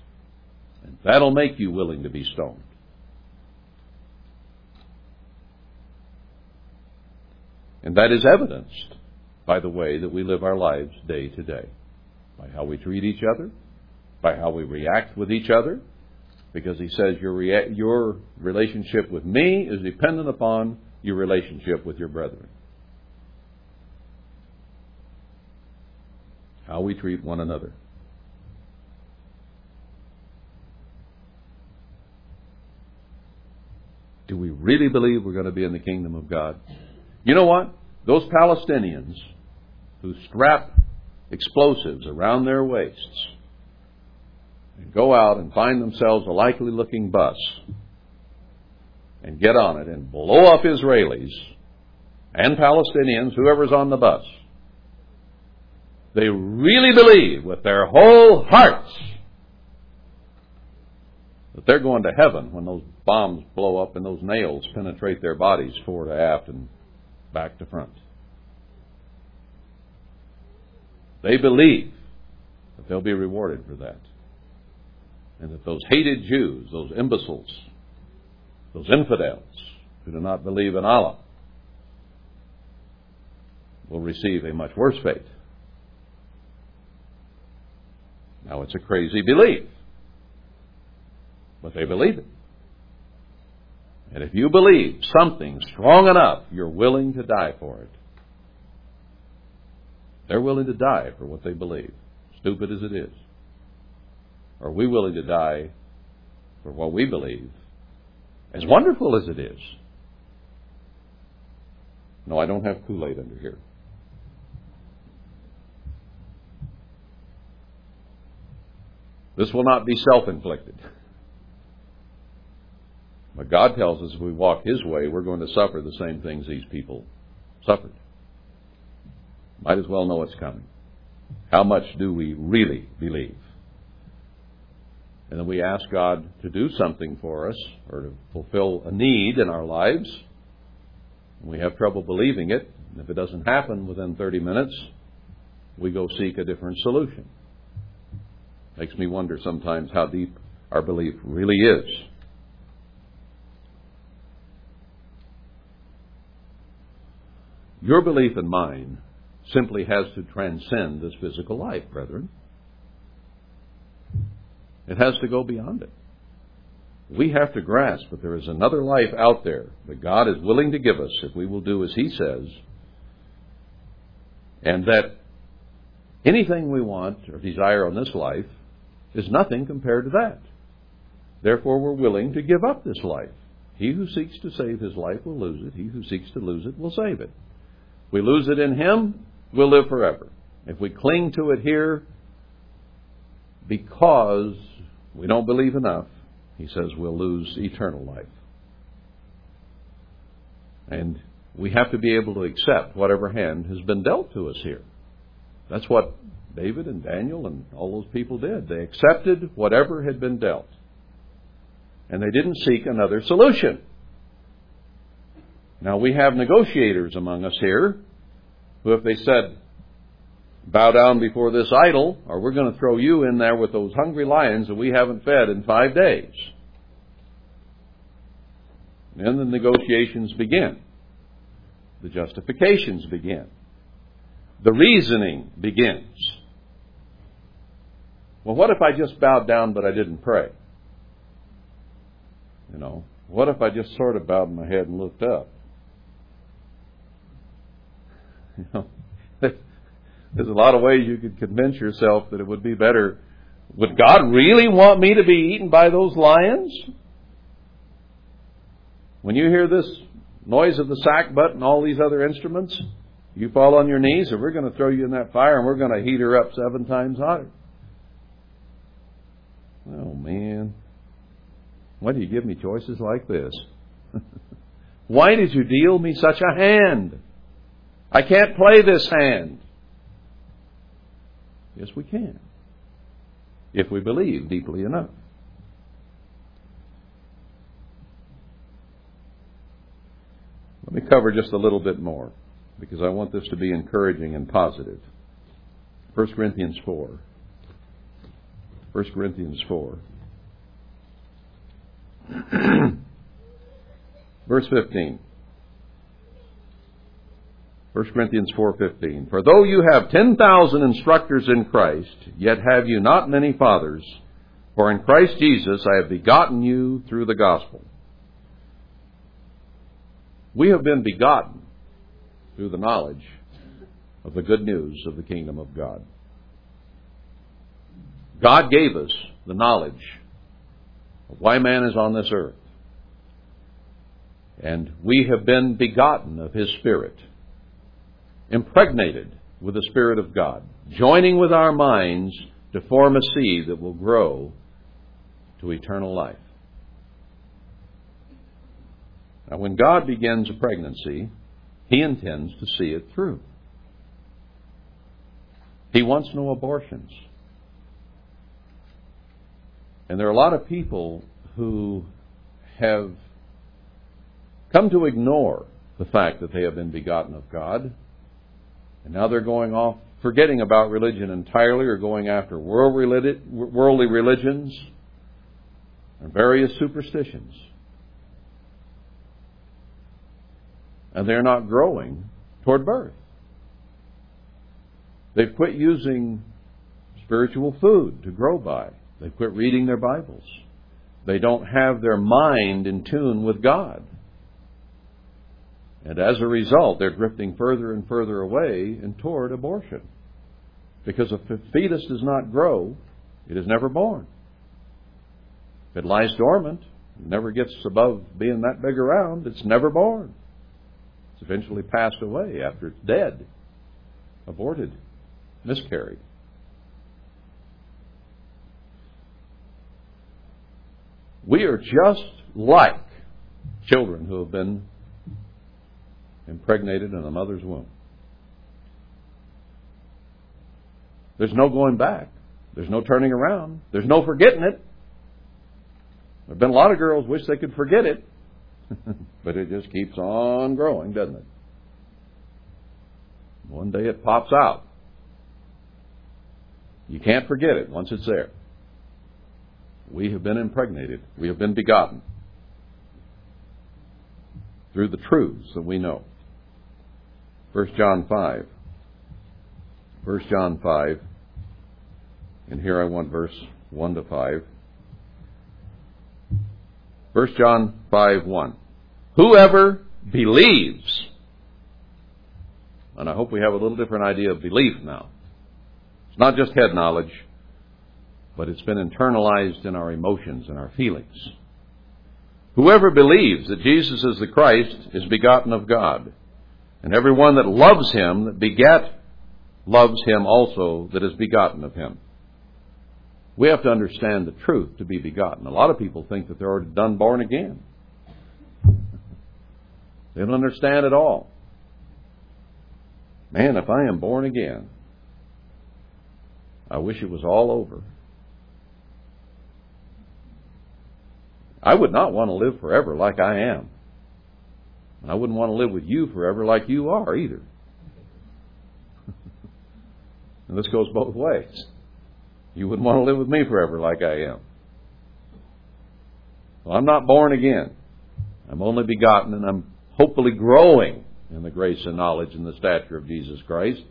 And that'll make you willing to be stoned. And that is evidenced by the way that we live our lives day to day. By how we treat each other. By how we react with each other. Because he says your relationship with me is dependent upon your relationship with your brethren. How we treat one another. Do we really believe we're going to be in the kingdom of God? You know what? Those Palestinians who strap explosives around their waists and go out and find themselves a likely-looking bus and get on it and blow up Israelis and Palestinians, whoever's on the bus. They really believe with their whole hearts that they're going to heaven when those bombs blow up and those nails penetrate their bodies fore to aft and back to front. They believe that they'll be rewarded for that. And that those hated Jews, those imbeciles, those infidels who do not believe in Allah will receive a much worse fate. Now, it's a crazy belief, but they believe it. And if you believe something strong enough, you're willing to die for it. They're willing to die for what they believe, stupid as it is. Are we willing to die for what we believe, as wonderful as it is? No, I don't have Kool-Aid under here. This will not be self-inflicted. But God tells us if we walk His way, we're going to suffer the same things these people suffered. Might as well know it's coming. How much do we really believe? And then we ask God to do something for us or to fulfill a need in our lives. And we have trouble believing it. And if it doesn't happen within 30 minutes, we go seek a different solution. Makes me wonder sometimes how deep our belief really is. Your belief and mine simply has to transcend this physical life, brethren. It has to go beyond it. We have to grasp that there is another life out there that God is willing to give us if we will do as He says, and that anything we want or desire on this life is nothing compared to that. Therefore, we're willing to give up this life. He who seeks to save his life will lose it. He who seeks to lose it will save it. If we lose it in Him, we'll live forever. If we cling to it here because we don't believe enough, He says we'll lose eternal life. And we have to be able to accept whatever hand has been dealt to us here. That's what David and Daniel and all those people did. They accepted whatever had been dealt. And they didn't seek another solution. Now, we have negotiators among us here who, if they said, bow down before this idol, or we're going to throw you in there with those hungry lions that we haven't fed in 5 days. Then the negotiations begin. The justifications begin. The reasoning begins. Well, what if I just bowed down but I didn't pray? You know, what if I just sort of bowed my head and looked up? You know, there's a lot of ways you could convince yourself that it would be better. Would God really want me to be eaten by those lions? When you hear this noise of the sackbut and all these other instruments, you fall on your knees, or we're going to throw you in that fire and we're going to heat her up 7 times hotter. Oh, man. Why do you give me choices like this? Why did you deal me such a hand? I can't play this hand. Yes, we can. If we believe deeply enough. Let me cover just a little bit more, because I want this to be encouraging and positive. 1 Corinthians 4. 1 Corinthians 4. Verse 15. 1 Corinthians 4:15. For though you have 10,000 instructors in Christ, yet have you not many fathers, for in Christ Jesus I have begotten you through the gospel. We have been begotten through the knowledge of the good news of the kingdom of God. God gave us the knowledge of why man is on this earth. And we have been begotten of His Spirit, impregnated with the Spirit of God, joining with our minds to form a seed that will grow to eternal life. Now, when God begins a pregnancy, He intends to see it through. He wants no abortions. And there are a lot of people who have come to ignore the fact that they have been begotten of God. And now they're going off, forgetting about religion entirely, or going after worldly religions and various superstitions. And they're not growing toward birth. They've quit using spiritual food to grow by. They've quit reading their Bibles. They don't have their mind in tune with God. And as a result, they're drifting further and further away and toward abortion. Because if a fetus does not grow, it is never born. If it lies dormant, it never gets above being that big around, it's never born. It's eventually passed away after it's dead, aborted, miscarried. We are just like children who have been impregnated in a mother's womb. There's no going back. There's no turning around. There's no forgetting it. There have been a lot of girls wish they could forget it, but it just keeps on growing, doesn't it? One day it pops out. You can't forget it once it's there. We have been impregnated. We have been begotten through the truths that we know. 1 John 5. And here I want verse 1 to 5. 1 John 5:1. Whoever believes, and I hope we have a little different idea of belief now. It's not just head knowledge, but it's been internalized in our emotions and our feelings. Whoever believes that Jesus is the Christ is begotten of God, and everyone that loves him that begat loves him also that is begotten of him. We have to understand the truth to be begotten. A lot of people think that they're already done born again. They don't understand at all. Man, if I am born again, I wish it was all over. I would not want to live forever like I am. And I wouldn't want to live with you forever like you are either. And this goes both ways. You wouldn't want to live with me forever like I am. Well, I'm not born again. I'm only begotten, and I'm hopefully growing in the grace and knowledge and the stature of Jesus Christ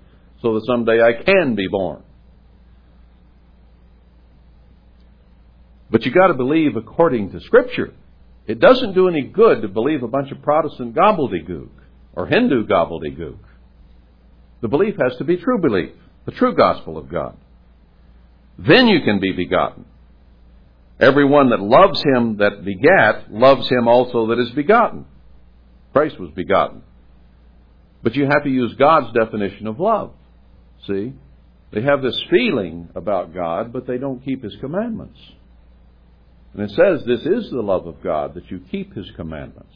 so that someday I can be born. But you got to believe according to Scripture. It doesn't do any good to believe a bunch of Protestant gobbledygook or Hindu gobbledygook. The belief has to be true belief, the true gospel of God. Then you can be begotten. Everyone that loves him that begat loves him also that is begotten. Christ was begotten. But you have to use God's definition of love. See? They have this feeling about God, but they don't keep his commandments. And it says this is the love of God, that you keep his commandments,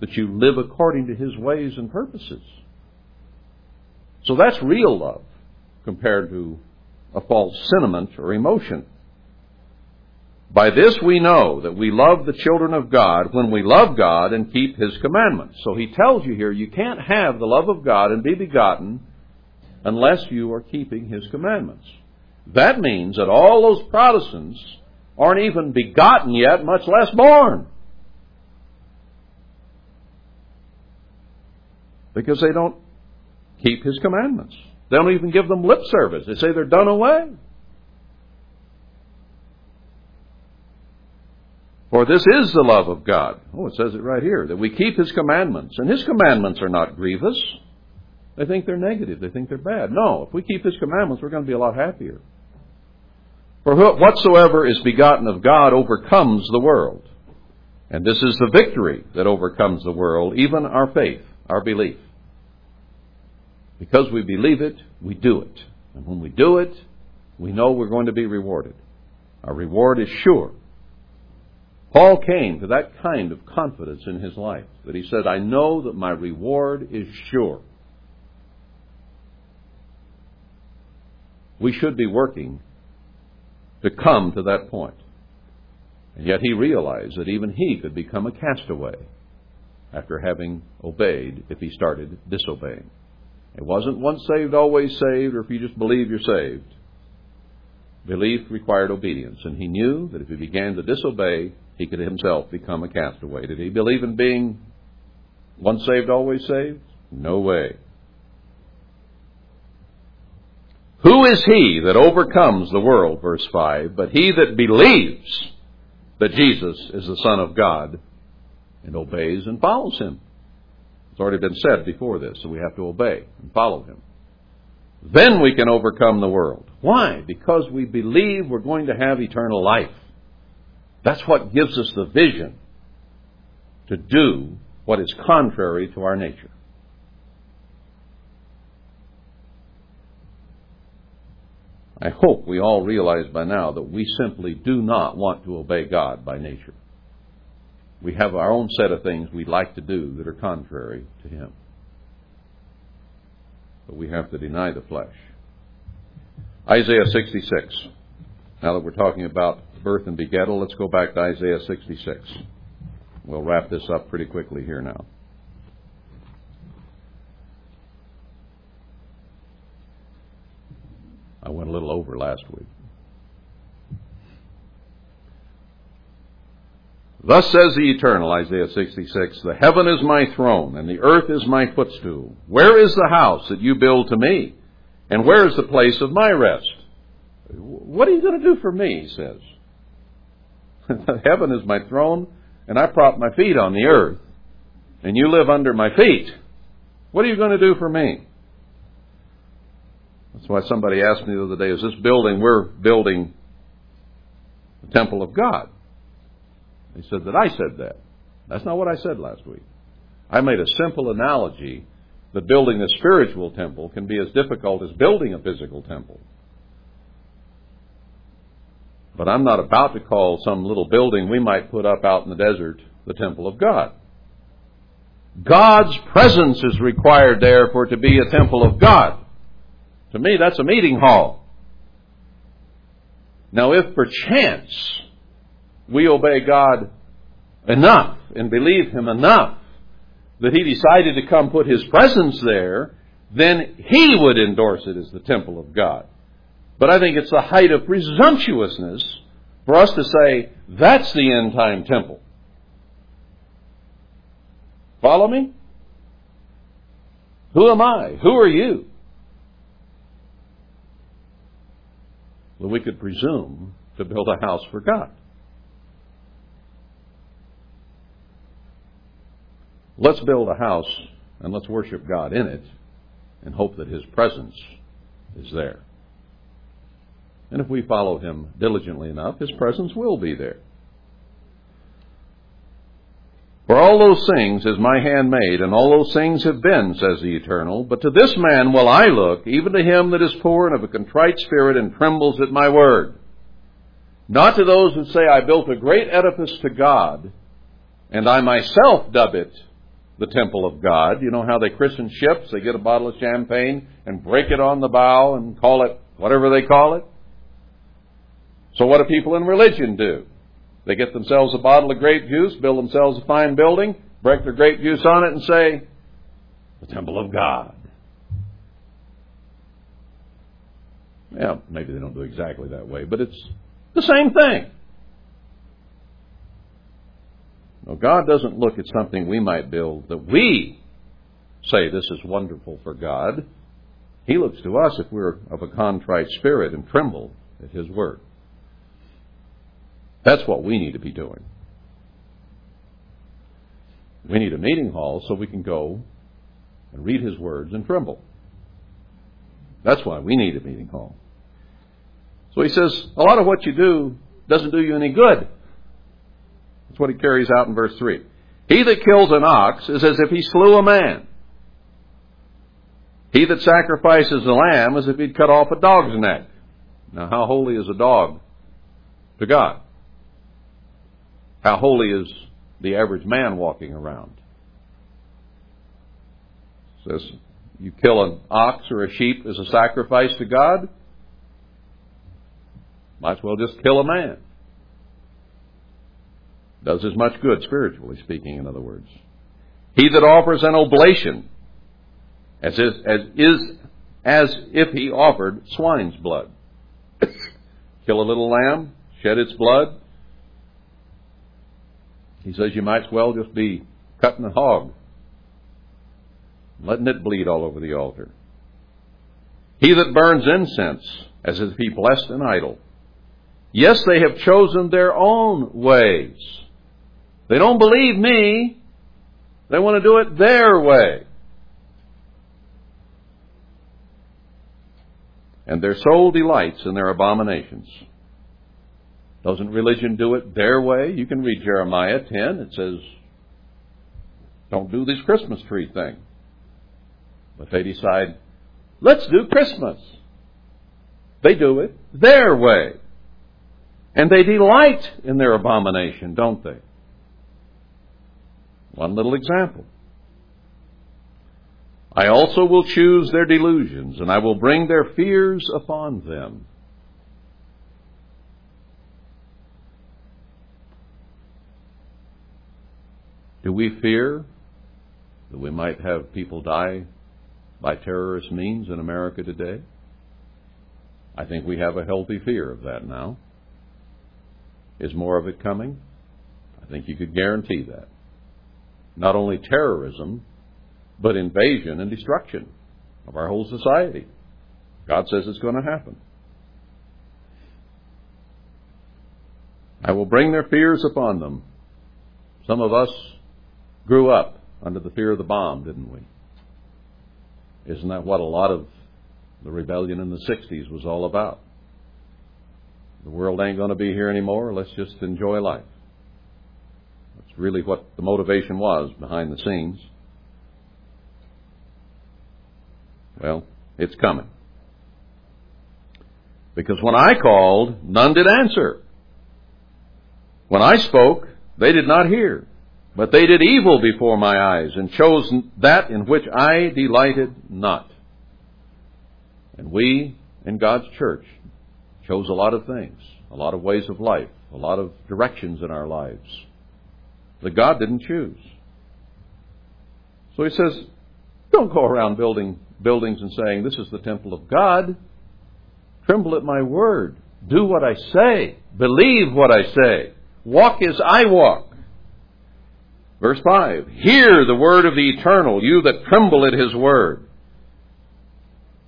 that you live according to his ways and purposes. So that's real love compared to a false sentiment or emotion. By this we know that we love the children of God when we love God and keep his commandments. So he tells you here, you can't have the love of God and be begotten unless you are keeping his commandments. That means that all those Protestants aren't even begotten yet, much less born. Because they don't keep his commandments. They don't even give them lip service. They say they're done away. For this is the love of God. Oh, it says it right here, that we keep his commandments. And his commandments are not grievous. They think they're negative. They think they're bad. No, if we keep his commandments, we're going to be a lot happier. For whatsoever is begotten of God overcomes the world. And this is the victory that overcomes the world, even our faith, our belief. Because we believe it, we do it. And when we do it, we know we're going to be rewarded. Our reward is sure. Paul came to that kind of confidence in his life that he said, I know that my reward is sure. We should be working to come to that point. And yet he realized that even he could become a castaway after having obeyed if he started disobeying. It wasn't once saved, always saved, or if you just believe you're saved. Belief required obedience, and he knew that if he began to disobey, he could himself become a castaway. Did he believe in being once saved, always saved? No way. Who is he that overcomes the world, verse 5, but he that believes that Jesus is the Son of God and obeys and follows him? It's already been said before this, so we have to obey and follow him. Then we can overcome the world. Why? Because we believe we're going to have eternal life. That's what gives us the vision to do what is contrary to our nature. I hope we all realize by now that we simply do not want to obey God by nature. We have our own set of things we like to do that are contrary to him. But we have to deny the flesh. Isaiah 66. Now that we're talking about birth and begettal, let's go back to Isaiah 66. We'll wrap this up pretty quickly here now. I went a little over last week. Thus says the Eternal, Isaiah 66, the heaven is my throne, and the earth is my footstool. Where is the house that you build to me? And where is the place of my rest? What are you going to do for me, he says. Heaven is my throne, and I prop my feet on the earth, and you live under my feet. What are you going to do for me? That's why somebody asked me the other day, is this building, we're building the temple of God? They said that I said that. That's not what I said last week. I made a simple analogy that building a spiritual temple can be as difficult as building a physical temple. But I'm not about to call some little building we might put up out in the desert the temple of God. God's presence is required there for it to be a temple of God. To me, that's a meeting hall. Now, if perchance we obey God enough and believe him enough that he decided to come put his presence there, then he would endorse it as the temple of God. But I think it's the height of presumptuousness for us to say, that's the end-time temple. Follow me? Who am I? Who are you? Well, we could presume to build a house for God. Let's build a house and let's worship God in it and hope that his presence is there. And if we follow him diligently enough, his presence will be there. For all those things is my hand made, and all those things have been, says the Eternal. But to this man will I look, even to him that is poor and of a contrite spirit and trembles at my word. Not to those who say, I built a great edifice to God, and I myself dub it the temple of God. You know how they christen ships? They get a bottle of champagne and break it on the bow and call it whatever they call it. So what do people in religion do? They get themselves a bottle of grape juice, build themselves a fine building, break their grape juice on it and say, the temple of God. Yeah, maybe they don't do it exactly that way, but it's the same thing. No, God doesn't look at something we might build that we say this is wonderful for God. He looks to us if we're of a contrite spirit and tremble at his word. That's what we need to be doing. We need a meeting hall so we can go and read his words and tremble. That's why we need a meeting hall. So he says, a lot of what you do doesn't do you any good. That's what he carries out in verse 3. He that kills an ox is as if he slew a man. He that sacrifices a lamb is as if he'd cut off a dog's neck. Now, how holy is a dog to God? How holy is the average man walking around? It says, you kill an ox or a sheep as a sacrifice to God, might as well just kill a man. Does as much good, spiritually speaking, in other words. He that offers an oblation as if he offered swine's blood. Kill a little lamb, shed its blood. He says you might as well just be cutting a hog, letting it bleed all over the altar. He that burns incense, as if he blessed an idol. Yes, they have chosen their own ways. They don't believe me. They want to do it their way. And their soul delights in their abominations. Doesn't religion do it their way? You can read Jeremiah 10. It says, don't do this Christmas tree thing. But they decide, let's do Christmas. They do it their way. And they delight in their abomination, don't they? One little example. I also will choose their delusions, and I will bring their fears upon them. Do we fear that we might have people die by terrorist means in America today? I think we have a healthy fear of that now. Is more of it coming? I think you could guarantee that. Not only terrorism, but invasion and destruction of our whole society. God says it's going to happen. I will bring their fears upon them. Some of us grew up under the fear of the bomb, didn't we? Isn't that what a lot of the rebellion in the 60s was all about? The world ain't going to be here anymore. Let's just enjoy life. That's really what the motivation was behind the scenes. Well, it's coming. Because when I called, none did answer. When I spoke, they did not hear. But they did evil before my eyes and chose that in which I delighted not. And we, in God's church, chose a lot of things, a lot of ways of life, a lot of directions in our lives that God didn't choose. So he says, don't go around building buildings and saying, this is the temple of God. Tremble at my word. Do what I say. Believe what I say. Walk as I walk. Verse 5, hear the word of the eternal, you that tremble at his word.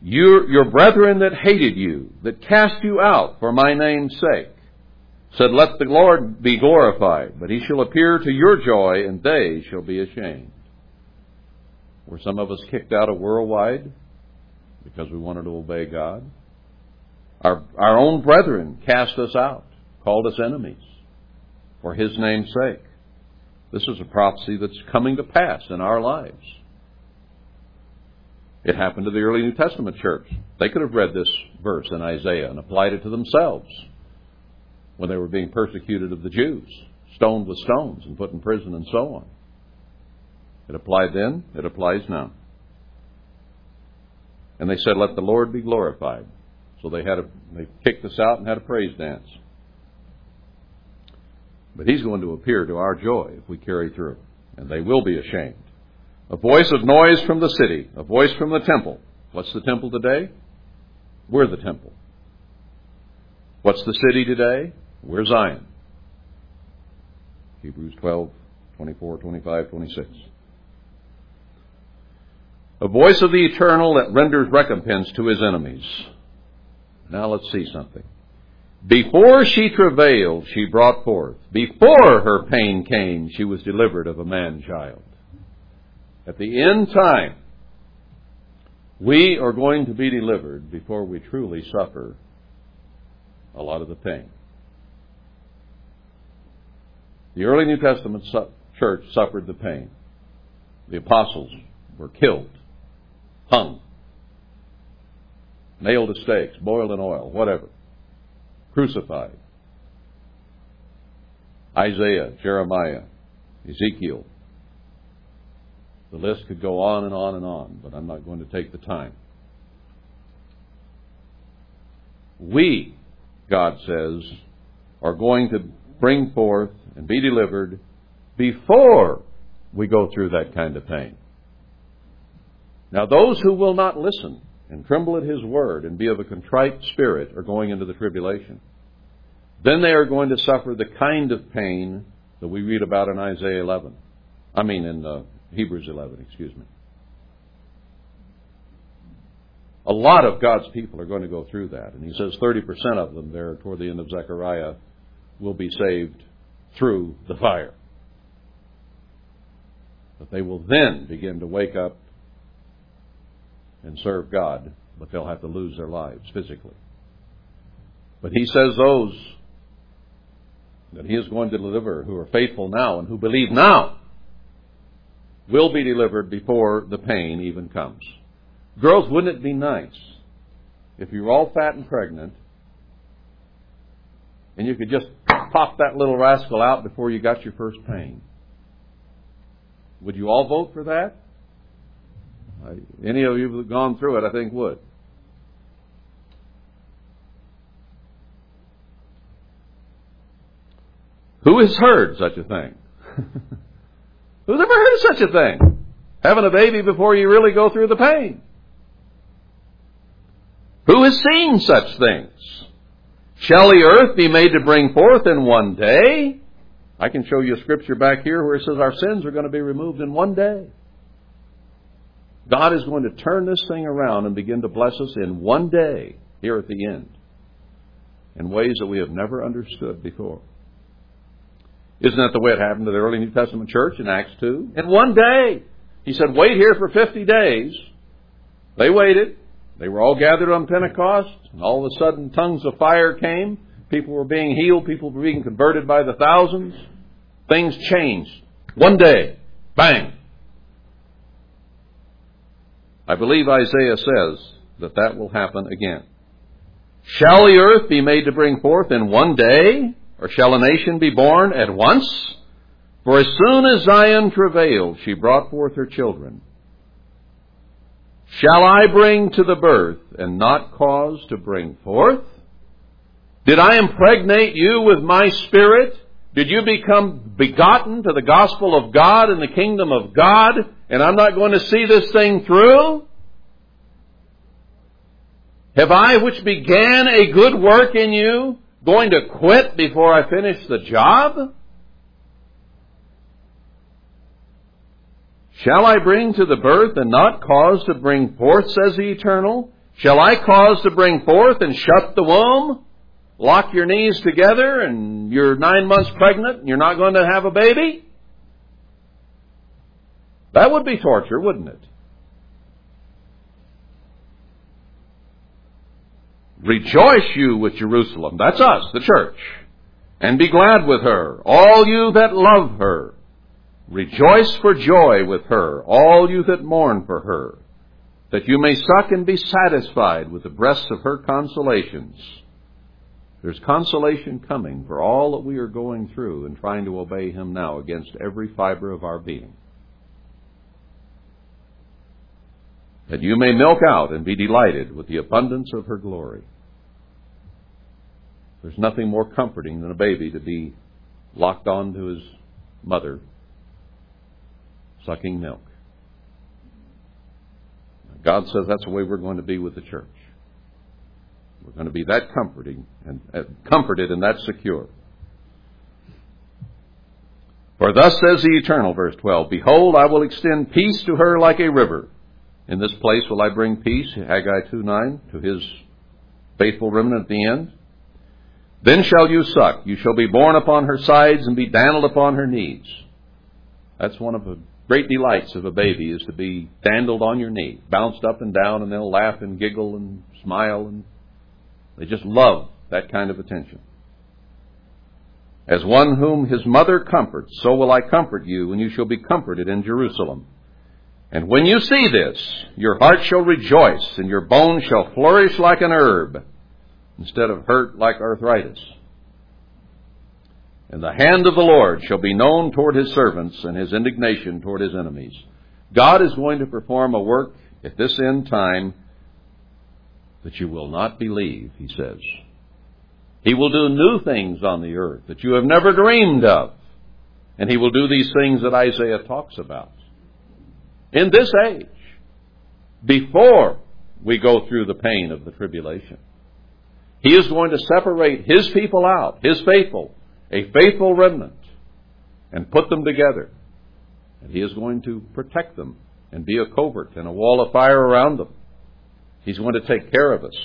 Your brethren that hated you, that cast you out for my name's sake, said, let the Lord be glorified, but he shall appear to your joy, and they shall be ashamed. Were some of us kicked out of Worldwide because we wanted to obey God? Our own brethren cast us out, called us enemies for his name's sake. This is a prophecy that's coming to pass in our lives. It happened to the early New Testament church. They could have read this verse in Isaiah and applied it to themselves when they were being persecuted of the Jews, stoned with stones and put in prison and so on. It applied then, it applies now. And they said, let the Lord be glorified. So they kicked us out and had a praise dance. But he's going to appear to our joy if we carry through, and they will be ashamed. A voice of noise from the city, a voice from the temple. What's the temple today? We're the temple. What's the city today? We're Zion. Hebrews 12, 24, 25, 26. A voice of the eternal that renders recompense to his enemies. Now let's see something. Before she travailed, she brought forth. Before her pain came, she was delivered of a man-child. At the end time, we are going to be delivered before we truly suffer a lot of the pain. The early New Testament church suffered the pain. The apostles were killed, hung, nailed to stakes, boiled in oil, whatever, crucified. Isaiah, Jeremiah, Ezekiel. The list could go on and on and on, but I'm not going to take the time. We, God says, are going to bring forth and be delivered before we go through that kind of thing. Now, those who will not listen and tremble at His word and be of a contrite spirit are going into the tribulation. Then they are going to suffer the kind of pain that we read about in Hebrews 11, excuse me. A lot of God's people are going to go through that. And he says 30% of them there toward the end of Zechariah will be saved through the fire. But they will then begin to wake up and serve God, but they'll have to lose their lives physically. But he says those that he is going to deliver who are faithful now and who believe now will be delivered before the pain even comes. Girls, wouldn't it be nice if you were all fat and pregnant and you could just pop that little rascal out before you got your first pain? Would you all vote for that? Any of you who have gone through it, I think, would. Who has heard such a thing? Who's ever heard of such a thing? Having a baby before you really go through the pain. Who has seen such things? Shall the earth be made to bring forth in one day? I can show you a scripture back here where it says our sins are going to be removed in one day. God is going to turn this thing around and begin to bless us in one day here at the end in ways that we have never understood before. Isn't that the way it happened to the early New Testament church in Acts 2? In one day. He said, wait here for 50 days. They waited. They were all gathered on Pentecost. And all of a sudden, tongues of fire came. People were being healed. People were being converted by the thousands. Things changed. One day. Bang. I believe Isaiah says that that will happen again. Shall the earth be made to bring forth in one day? Or shall a nation be born at once? For as soon as Zion travailed, she brought forth her children. Shall I bring to the birth and not cause to bring forth? Did I impregnate you with my spirit? Did you become begotten to the gospel of God and the kingdom of God? And I'm not going to see this thing through? Have I, which began a good work in you, going to quit before I finish the job? Shall I bring to the birth and not cause to bring forth, says the Eternal? Shall I cause to bring forth and shut the womb? Lock your knees together and you're 9 months pregnant and you're not going to have a baby? That would be torture, wouldn't it? Rejoice you with Jerusalem. That's us, the church. And be glad with her, all you that love her. Rejoice for joy with her, all you that mourn for her, that you may suck and be satisfied with the breasts of her consolations. There's consolation coming for all that we are going through and trying to obey Him now against every fiber of our being. That you may milk out and be delighted with the abundance of her glory. There's nothing more comforting than a baby to be locked on to his mother, sucking milk. God says that's the way we're going to be with the church. We're going to be that comforting and comforted and that secure. For thus says the Eternal, verse 12, behold, I will extend peace to her like a river. In this place will I bring peace, Haggai 2:9, to His faithful remnant at the end. Then shall you suck. You shall be borne upon her sides and be dandled upon her knees. That's one of the great delights of a baby, is to be dandled on your knee, bounced up and down, and they'll laugh and giggle and smile. And they just love that kind of attention. As one whom his mother comforts, so will I comfort you, and you shall be comforted in Jerusalem. And when you see this, your heart shall rejoice, and your bones shall flourish like an herb, instead of hurt like arthritis. And the hand of the Lord shall be known toward his servants, and his indignation toward his enemies. God is going to perform a work at this end time that you will not believe, he says. He will do new things on the earth that you have never dreamed of. And he will do these things that Isaiah talks about. In this age, before we go through the pain of the tribulation, he is going to separate his people out, his faithful, a faithful remnant, and put them together. And he is going to protect them and be a covert and a wall of fire around them. He's going to take care of us.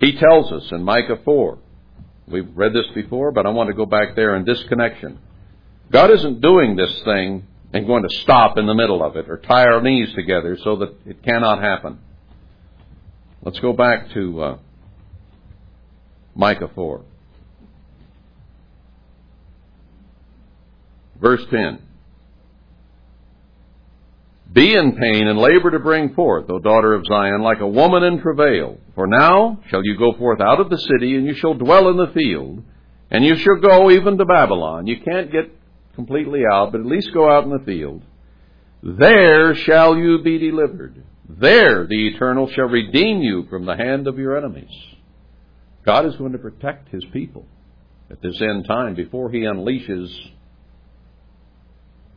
He tells us in Micah 4, we've read this before, but I want to go back there in this connection. God isn't doing this thing and going to stop in the middle of it or tie our knees together so that it cannot happen. Let's go back to Micah 4. Verse 10. Be in pain and labor to bring forth, O daughter of Zion, like a woman in travail. For now shall you go forth out of the city, and you shall dwell in the field, and you shall go even to Babylon. You can't get completely out, but at least go out in the field. There shall you be delivered. There the Eternal shall redeem you from the hand of your enemies. God is going to protect his people at this end time before he unleashes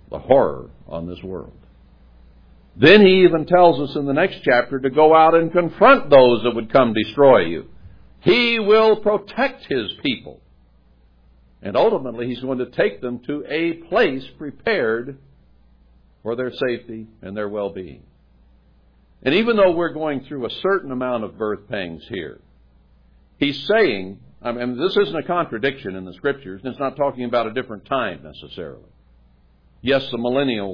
the horror on this world. Then he even tells us in the next chapter to go out and confront those that would come destroy you. He will protect his people. And ultimately, he's going to take them to a place prepared for their safety and their well-being. And even though we're going through a certain amount of birth pangs here, he's saying, I mean, this isn't a contradiction in the Scriptures, and it's not talking about a different time necessarily. Yes, the millennium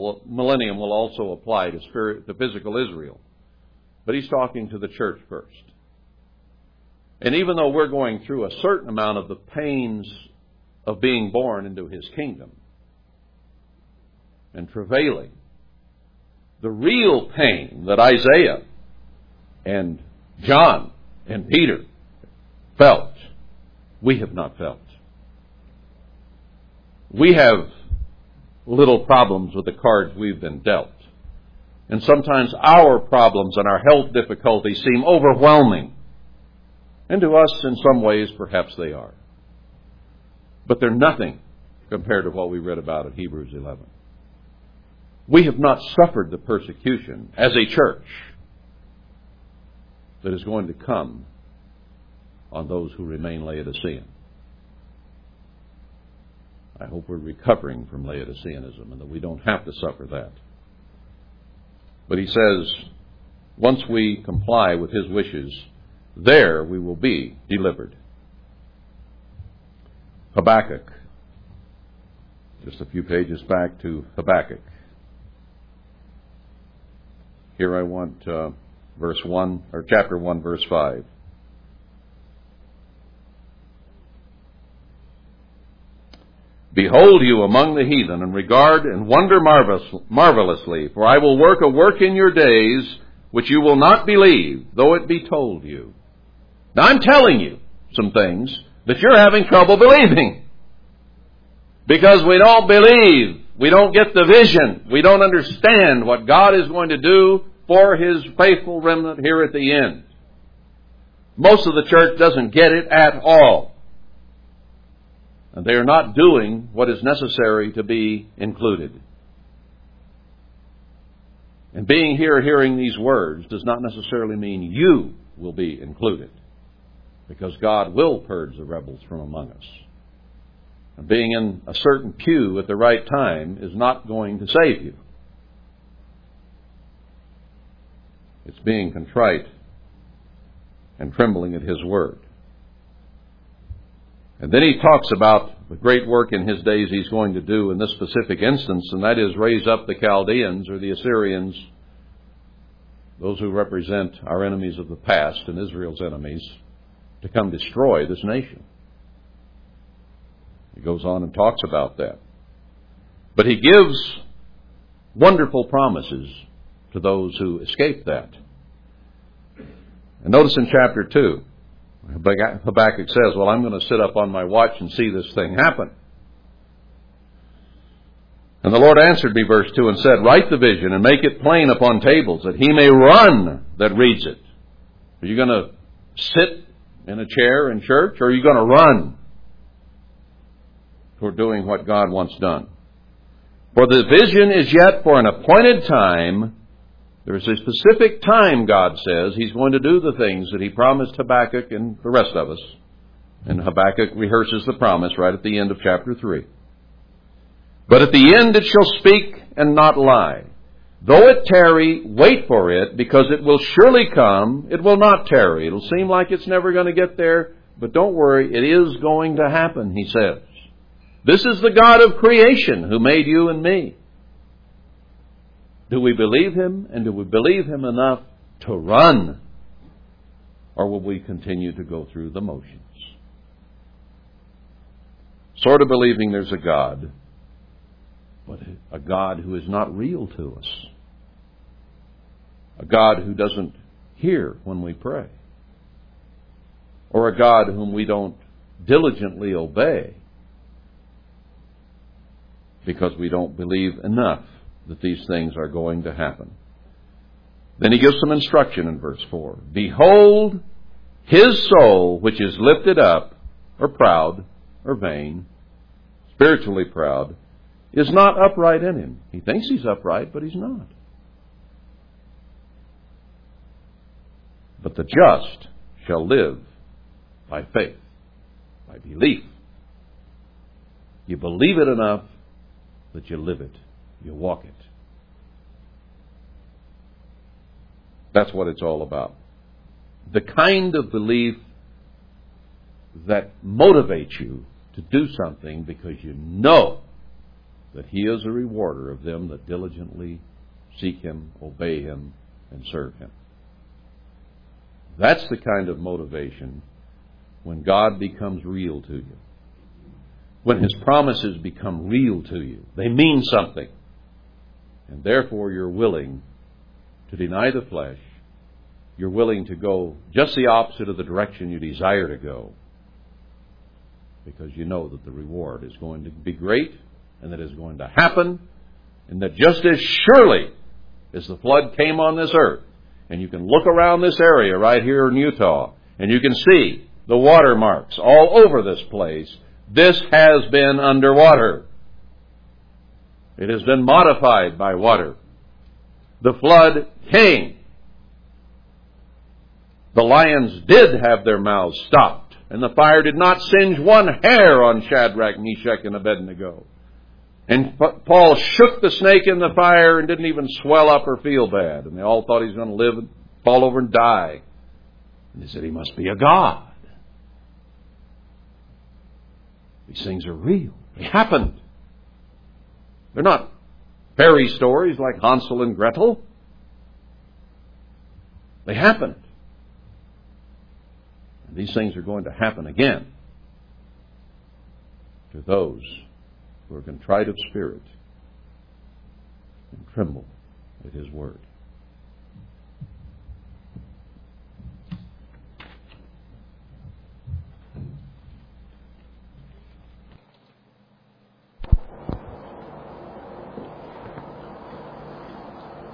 will also apply to the physical Israel. But he's talking to the church first. And even though we're going through a certain amount of the pains of being born into his kingdom and travailing, the real pain that Isaiah and John and Peter felt, we have not felt. We have little problems with the cards we've been dealt. And sometimes our problems and our health difficulties seem overwhelming. And to us, in some ways, perhaps they are. But they're nothing compared to what we read about in Hebrews 11. We have not suffered the persecution as a church that is going to come on those who remain Laodicean. I hope we're recovering from Laodiceanism and that we don't have to suffer that. But he says, once we comply with his wishes, there we will be delivered. Habakkuk. Just a few pages back to Habakkuk. Here I want chapter 1, verse 5. Behold you among the heathen, and regard and wonder marvelously, for I will work a work in your days which you will not believe, though it be told you. Now I'm telling you some things that you're having trouble believing. Because we don't believe, we don't get the vision, we don't understand what God is going to do for his faithful remnant here at the end. Most of the church doesn't get it at all. And they are not doing what is necessary to be included. And being here, hearing these words, does not necessarily mean you will be included. Because God will purge the rebels from among us. And being in a certain pew at the right time is not going to save you. It's being contrite and trembling at his word. And then he talks about the great work in his days he's going to do in this specific instance, and that is raise up the Chaldeans or the Assyrians, those who represent our enemies of the past and Israel's enemies, to come destroy this nation. He goes on and talks about that. But he gives wonderful promises to those who escape that. And notice in chapter 2, Habakkuk says, well, I'm going to sit up on my watch and see this thing happen. And the Lord answered me, verse 2, and said, write the vision and make it plain upon tables, that he may run that reads it. Are you going to sit in a chair in church, or are you going to run toward doing what God wants done? For the vision is yet for an appointed time. There is a specific time, God says, he's going to do the things that he promised Habakkuk and the rest of us. And Habakkuk rehearses the promise right at the end of chapter 3. But at the end it shall speak and not lie. Though it tarry, wait for it, because it will surely come. It will not tarry. It'll seem like it's never going to get there, but don't worry, it is going to happen, he says. This is the God of creation who made you and me. Do we believe him, and do we believe him enough to run? Or will we continue to go through the motions? Sort of believing there's a God, but a God who is not real to us. A God who doesn't hear when we pray. Or a God whom we don't diligently obey because we don't believe enough that these things are going to happen. Then he gives some instruction in verse 4. Behold, his soul, which is lifted up, or proud, or vain, spiritually proud, is not upright in him. He thinks he's upright, but he's not. But the just shall live by faith, by belief. You believe it enough that you live it. You walk it. That's what it's all about. The kind of belief that motivates you to do something because you know that he is a rewarder of them that diligently seek him, obey him, and serve him. That's the kind of motivation when God becomes real to you. When his promises become real to you. They mean something. And therefore you're willing to deny the flesh. You're willing to go just the opposite of the direction you desire to go. Because you know that the reward is going to be great, and that is going to happen, and that just as surely as the flood came on this earth, and you can look around this area right here in Utah, and you can see the water marks all over this place, this has been underwater. It has been modified by water. The flood came. The lions did have their mouths stopped, and the fire did not singe one hair on Shadrach, Meshach, and Abednego. And Paul shook the snake in the fire and didn't even swell up or feel bad. And they all thought he was going to live and fall over and die. And they said, he must be a god. These things are real. They happened. They're not fairy stories like Hansel and Gretel. They happened. And these things are going to happen again to those who are contrite of spirit and tremble at his word.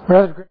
Brother